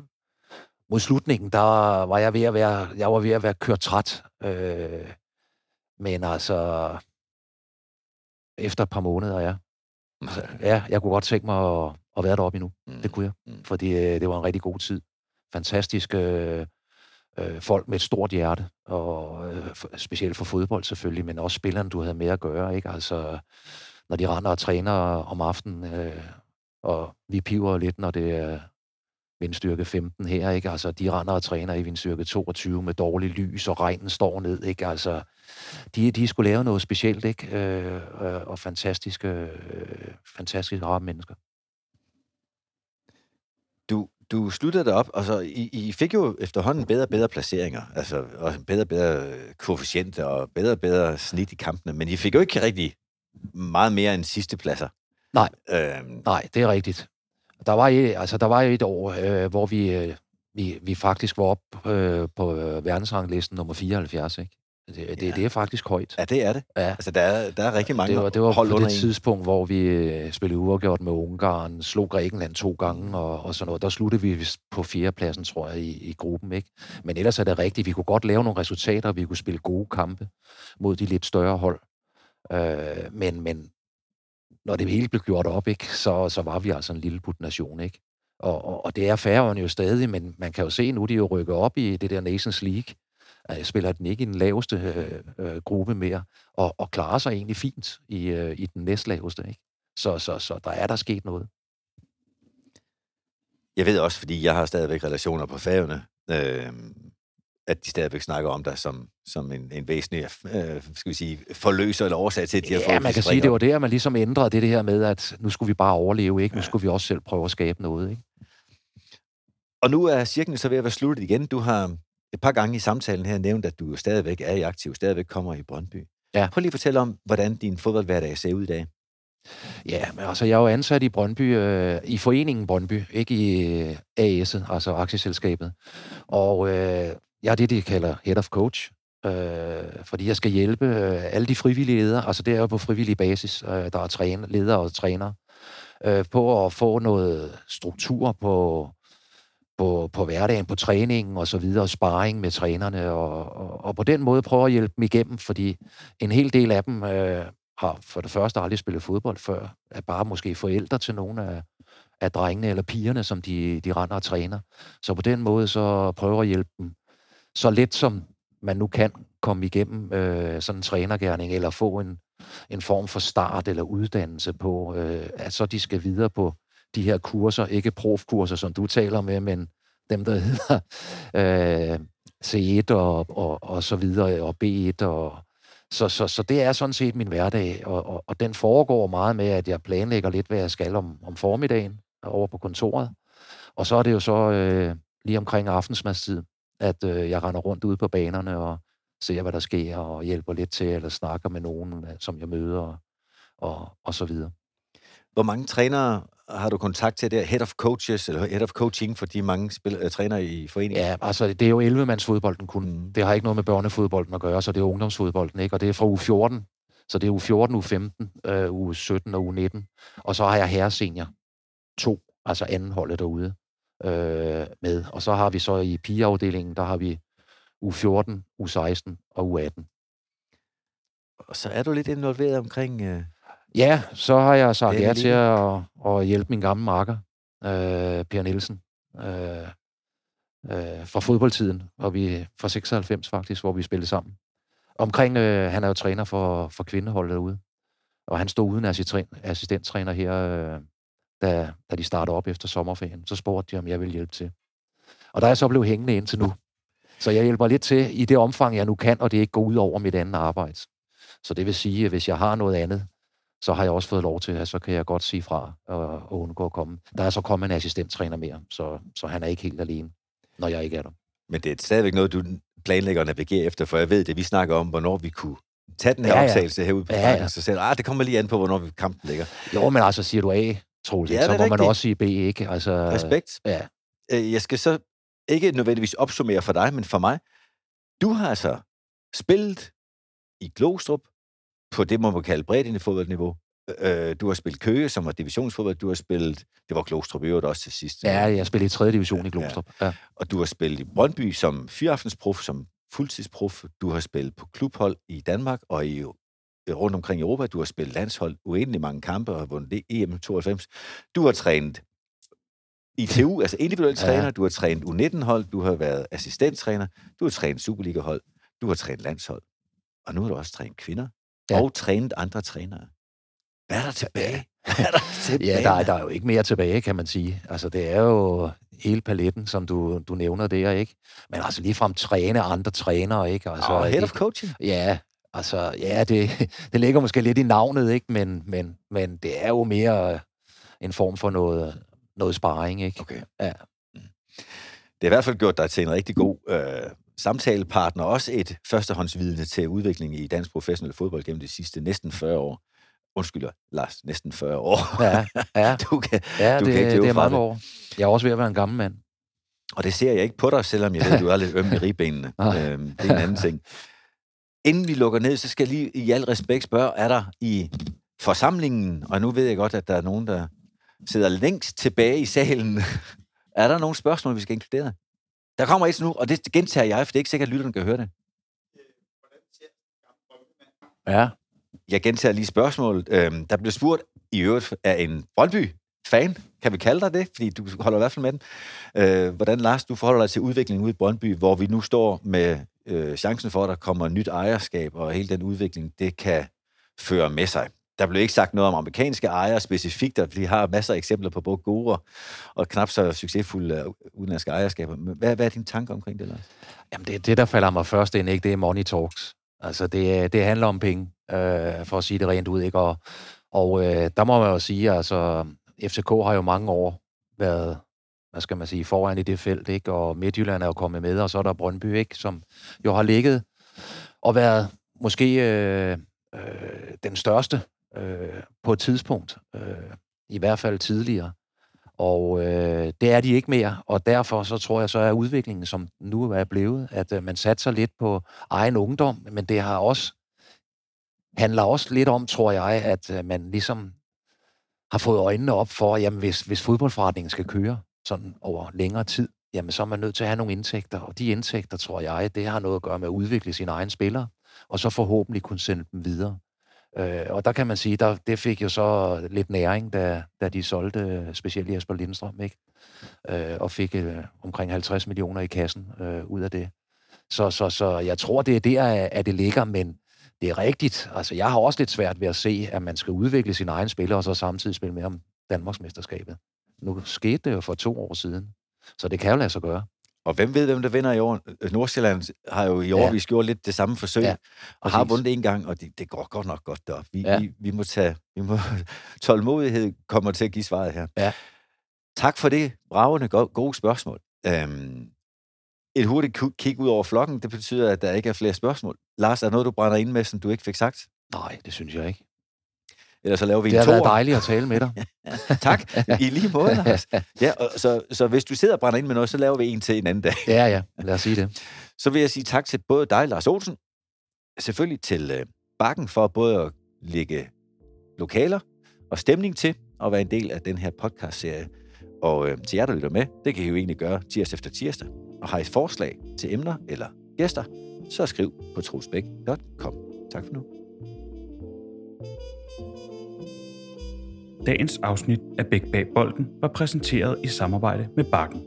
mod slutningen, der var jeg ved at være, jeg var ved at være kørt træt. Øh, men altså, efter et par måneder, ja. Altså, ja, jeg kunne godt tænke mig at, at være deroppe endnu. Mm. Det kunne jeg, fordi øh, det var en rigtig god tid. Fantastisk... Øh, folk med et stort hjerte, og øh, specielt for fodbold selvfølgelig, men også spillerne, du havde med at gøre, ikke? Altså, når de render og træner om aftenen, øh, og vi piver lidt, når det er vindstyrke femten her, ikke? Altså, de render og træner i vindstyrke toogtyve med dårlig lys, og regnen står ned, ikke? Altså, de, de skulle lave noget specielt, ikke? Øh, øh, og fantastiske, øh, fantastiske rare mennesker. Du Du sluttede det op, og så I, I fik jo efterhånden bedre og bedre placeringer, altså og bedre og bedre koefficienter og bedre og bedre snit i kampene, men I fik jo ikke rigtig meget mere end sidste pladser. Nej, øhm. Nej, det er rigtigt. Der var et, altså der var et år, øh, hvor vi, øh, vi vi faktisk var op øh, på øh, verdensranglisten nummer fireoghalvfjerds, ikke? Det, det, ja. det er faktisk højt. Ja, det er det. Ja. Altså, der er, der er rigtig mange hold under. Det var, det var på det tidspunkt, hvor vi spillede uafgjort med Ungarn, slog Grækenland to gange og, og sådan noget. Der sluttede vi på fjerdepladsen, tror jeg, i, i gruppen, ikke? Men ellers er det rigtigt. Vi kunne godt lave nogle resultater, vi kunne spille gode kampe mod de lidt større hold. Øh, men, men når det hele blev gjort op, ikke, så, så var vi altså en lille put nation, ikke? Og, og, og det er Færøerne jo stadig, men man kan jo se nu, de jo rykker op i det der Nations League. Jeg spiller den ikke i den laveste øh, øh, gruppe mere, og, og klarer sig egentlig fint i, øh, i den næstlaveste, ikke? Så, så, så der er der sket noget. Jeg ved også, fordi jeg har stadigvæk relationer på Færøerne, øh, at de stadigvæk snakker om dig som, som en, en væsentlig øh, skal vi sige, forløser eller årsag til, at de ja, har fået... Ja, man kan sige, det var der, man ligesom ændrede det, det her med, at nu skulle vi bare overleve, ikke? Nu skulle vi også selv prøve at skabe noget, ikke? Og nu er cirklen så ved at være sluttet igen. Du har... Et par gange i samtalen her nævnte, at du stadigvæk er i aktiv, stadigvæk kommer i Brøndby. Ja. Prøv lige at fortælle om, hvordan din fodboldhverdag ser ud i dag. Ja, men altså, jeg er jo ansat i Brøndby, øh, i foreningen Brøndby, ikke i øh, A S'et, altså aktieselskabet. Og øh, jeg er det, de kalder head of coach, øh, fordi jeg skal hjælpe øh, alle de frivillige ledere, altså det er jo på frivillig basis, øh, der er træner, ledere og trænere, øh, på at få noget struktur på, på, på hverdagen, på træningen og så videre, og sparring med trænerne, og, og, og på den måde prøve at hjælpe dem igennem, fordi en hel del af dem øh, har for det første aldrig spillet fodbold før, er bare måske forældre til nogle af, af drengene eller pigerne, som de, de render og træner. Så på den måde så prøver at hjælpe dem så let som man nu kan komme igennem øh, sådan en trænergerning, eller få en, en form for start eller uddannelse på, øh, at så de skal videre på de her kurser, ikke profkurser, som du taler med, men dem, der hedder øh, C et og, og, og så videre, og B et. Og, så, så, så det er sådan set min hverdag, og, og, og den foregår meget med, at jeg planlægger lidt, hvad jeg skal om, om formiddagen over på kontoret. Og så er det jo så øh, lige omkring aftensmadstid, at øh, jeg render rundt ude på banerne og ser, hvad der sker, og hjælper lidt til, eller snakker med nogen, som jeg møder, og, og, og så videre. Hvor mange trænere har du kontakt til der? Head of coaches, eller head of coaching for de mange spil- trænere i foreningen? Ja, altså det er jo elleve-mandsfodbolden kun. Mm. Det har ikke noget med børnefodbolden at gøre, så det er ungdomsfodbolden, ikke? Og det er fra U fjorten, så det er U fjorten, U femten, øh, U sytten og U nitten. Og så har jeg herresenior to, altså anden holdet derude øh, med. Og så har vi så i pigeafdelingen, der har vi U fjorten, U seksten og U atten. Og så er du lidt involveret omkring... Øh... Ja, så har jeg sagt ja til at, at hjælpe min gamle marker, øh, Per Nielsen, øh, øh, fra fodboldtiden, og vi fra seksoghalvfems faktisk, hvor vi spillede sammen. Omkring, øh, han er jo træner for, for kvindeholdet derude, og han stod uden assistenttræner her, øh, da, da de startede op efter sommerferien. Så spurgte de, om jeg ville hjælpe til. Og der er jeg så blevet hængende indtil nu. Så jeg hjælper lidt til i det omfang, jeg nu kan, og det ikke går ud over mit andet arbejde. Så det vil sige, at hvis jeg har noget andet, så har jeg også fået lov til, at så kan jeg godt sige fra og undgå at komme. Der er så kommet en assistenttræner mere, så, så han er ikke helt alene, når jeg ikke er der. Men det er stadigvæk noget, du planlægger at navigere efter, for jeg ved det, vi snakker om, hvornår vi kunne tage den her ja, ja. optagelse herude på Bakken, ja, ja. Så selv, ah, det kommer lige an på, hvornår kampen ligger. Jo, men altså siger du A, Troels, ja, så må man det. Også sige B, ikke? Altså, respekt. Ja. Jeg skal så ikke nødvendigvis opsummere for dig, men for mig. Du har altså spillet i Glostrup, på det, man må kalde bredt fodboldniveau. Øh, du har spillet Køge, som var divisionsfodbold. Du har spillet... Det var Glostrup i øvrigt også til sidst. Ja, jeg spillede i tredje division ja, i Glostrup. Ja. Ja. Og du har spillet i Brøndby som fyraftensprof, som fuldtidsprof. Du har spillet på klubhold i Danmark og i, rundt omkring Europa. Du har spillet landshold uendelig mange kampe og har vundet E M tooghalvfems. Du har trænet I T U, altså individuel træner. Ja. Du har trænet U nitten-hold. Du har været assistenttræner. Du har trænet Superliga-hold. Du har trænet landshold. Og nu har du også trænet kvinder. Ja. Og trænet andre trænere. Hvad er der tilbage? Hvad er der tilbage? Ja, der er, der er jo ikke mere tilbage, kan man sige. Altså, det er jo hele paletten, som du, du nævner der, ikke? Men altså ligefrem træne andre trænere, ikke? Altså, og head of coaching? Ja, altså, ja, det, det ligger måske lidt i navnet, ikke? Men, men, men det er jo mere en form for noget, noget sparring, ikke? Okay. Ja. Det har i hvert fald gjort dig til en rigtig god... Øh... samtalepartner, også et førstehåndsvidende til udviklingen i dansk professionel fodbold gennem de sidste næsten fyrre år. Undskyld, Lars, næsten fyrre år. Ja, ja. Du kan, ja du det, kan ikke det er mange det. År. Jeg er også ved at være en gammel mand. Og det ser jeg ikke på dig, selvom jeg ved, du er lidt øm i ribbenene. øhm, det er en anden ting. Inden vi lukker ned, så skal jeg lige i al respekt spørge, er der i forsamlingen, og nu ved jeg godt, at der er nogen, der sidder længst tilbage i salen, er der nogle spørgsmål, vi skal inkludere? Der kommer et nu, og det gentager jeg, for det er ikke sikkert, at lytterne kan høre det. Ja. Jeg gentager lige spørgsmålet. Øhm, der blev spurgt i øvrigt af en Brøndby-fan. Kan vi kalde dig det? Fordi du holder i hvert fald med den. Øh, hvordan, Lars, du forholder dig til udviklingen ude i Brøndby, hvor vi nu står med øh, chancen for, at der kommer nyt ejerskab, og hele den udvikling, det kan føre med sig. Der blev ikke sagt noget om amerikanske ejere specifikt, og vi har masser af eksempler på både gode og knap så succesfulde udenlandske ejerskaber. Hvad, hvad er dine tanker omkring det, Lars? Jamen, det, det der falder mig først ind, ikke? Det er money talks. Altså, det, det handler om penge, øh, for at sige det rent ud, ikke? Og, og øh, der må man jo sige, altså, F C K har jo mange år været, hvad skal man sige, foran i det felt, ikke? Og Midtjylland er jo kommet med, og så er der Brøndby, ikke? Som jo har ligget og været måske øh, øh, den største Øh, på et tidspunkt, øh, i hvert fald tidligere. Og øh, det er de ikke mere, og derfor så tror jeg, så er udviklingen, som nu er blevet, at øh, man satser lidt på egen ungdom, men det har også handler også lidt om, tror jeg, at øh, man ligesom har fået øjnene op for, jamen hvis, hvis fodboldforretningen skal køre sådan over længere tid, jamen så er man nødt til at have nogle indtægter, og de indtægter, tror jeg, det har noget at gøre med at udvikle sine egne spillere, og så forhåbentlig kunne sende dem videre. Øh, og der kan man sige, der, det fik jo så lidt næring, da, da de solgte specielt Jesper Lindstrøm, ikke? Øh, og fik øh, omkring halvtreds millioner i kassen øh, ud af det. Så, så, så jeg tror, det er der, at det ligger, men det er rigtigt. Altså, jeg har også lidt svært ved at se, at man skal udvikle sine egne spillere, og så samtidig spille med om Danmarksmesterskabet. Nu skete det jo for to år siden, så det kan jo lade sig gøre. Og hvem ved, hvem der vinder i år? Nordsjælland har jo i år, ja. vi gjorde lidt det samme forsøg, ja, og har vundet en gang, og det, det går godt nok godt deroppe. Vi, ja. vi, vi må tage... Vi må, tålmodighed kommer til at give svaret her. Ja. Tak for det. Bravende gode spørgsmål. Øhm, et hurtigt kig ud over flokken, det betyder, at der ikke er flere spørgsmål. Lars, er der noget, du brænder ind med, som du ikke fik sagt? Nej, det synes jeg ikke. Eller så laver vi en toer. Det har været dejligt at tale med dig. Tak. I lige måde, Lars. Ja, og så, så hvis du sidder og brænder ind med noget, så laver vi en til en anden dag. Ja, ja. Lad os sige det. Så vil jeg sige tak til både dig, Lars Olsen, selvfølgelig til øh, Bakken for både at lægge lokaler og stemning til at være en del af den her podcastserie. Og øh, til jer, der lytter med, det kan I jo egentlig gøre tirsdag efter tirsdag. Og har I forslag til emner eller gæster, så skriv på troelsbæk punktum com. Tak for nu. Dagens afsnit af Big Bag Bolden var præsenteret i samarbejde med Bakken,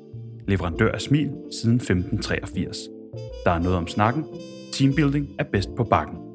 leverandør af Smil siden femten treogfirs. Der er noget om snakken. Teambuilding er bedst på Bakken.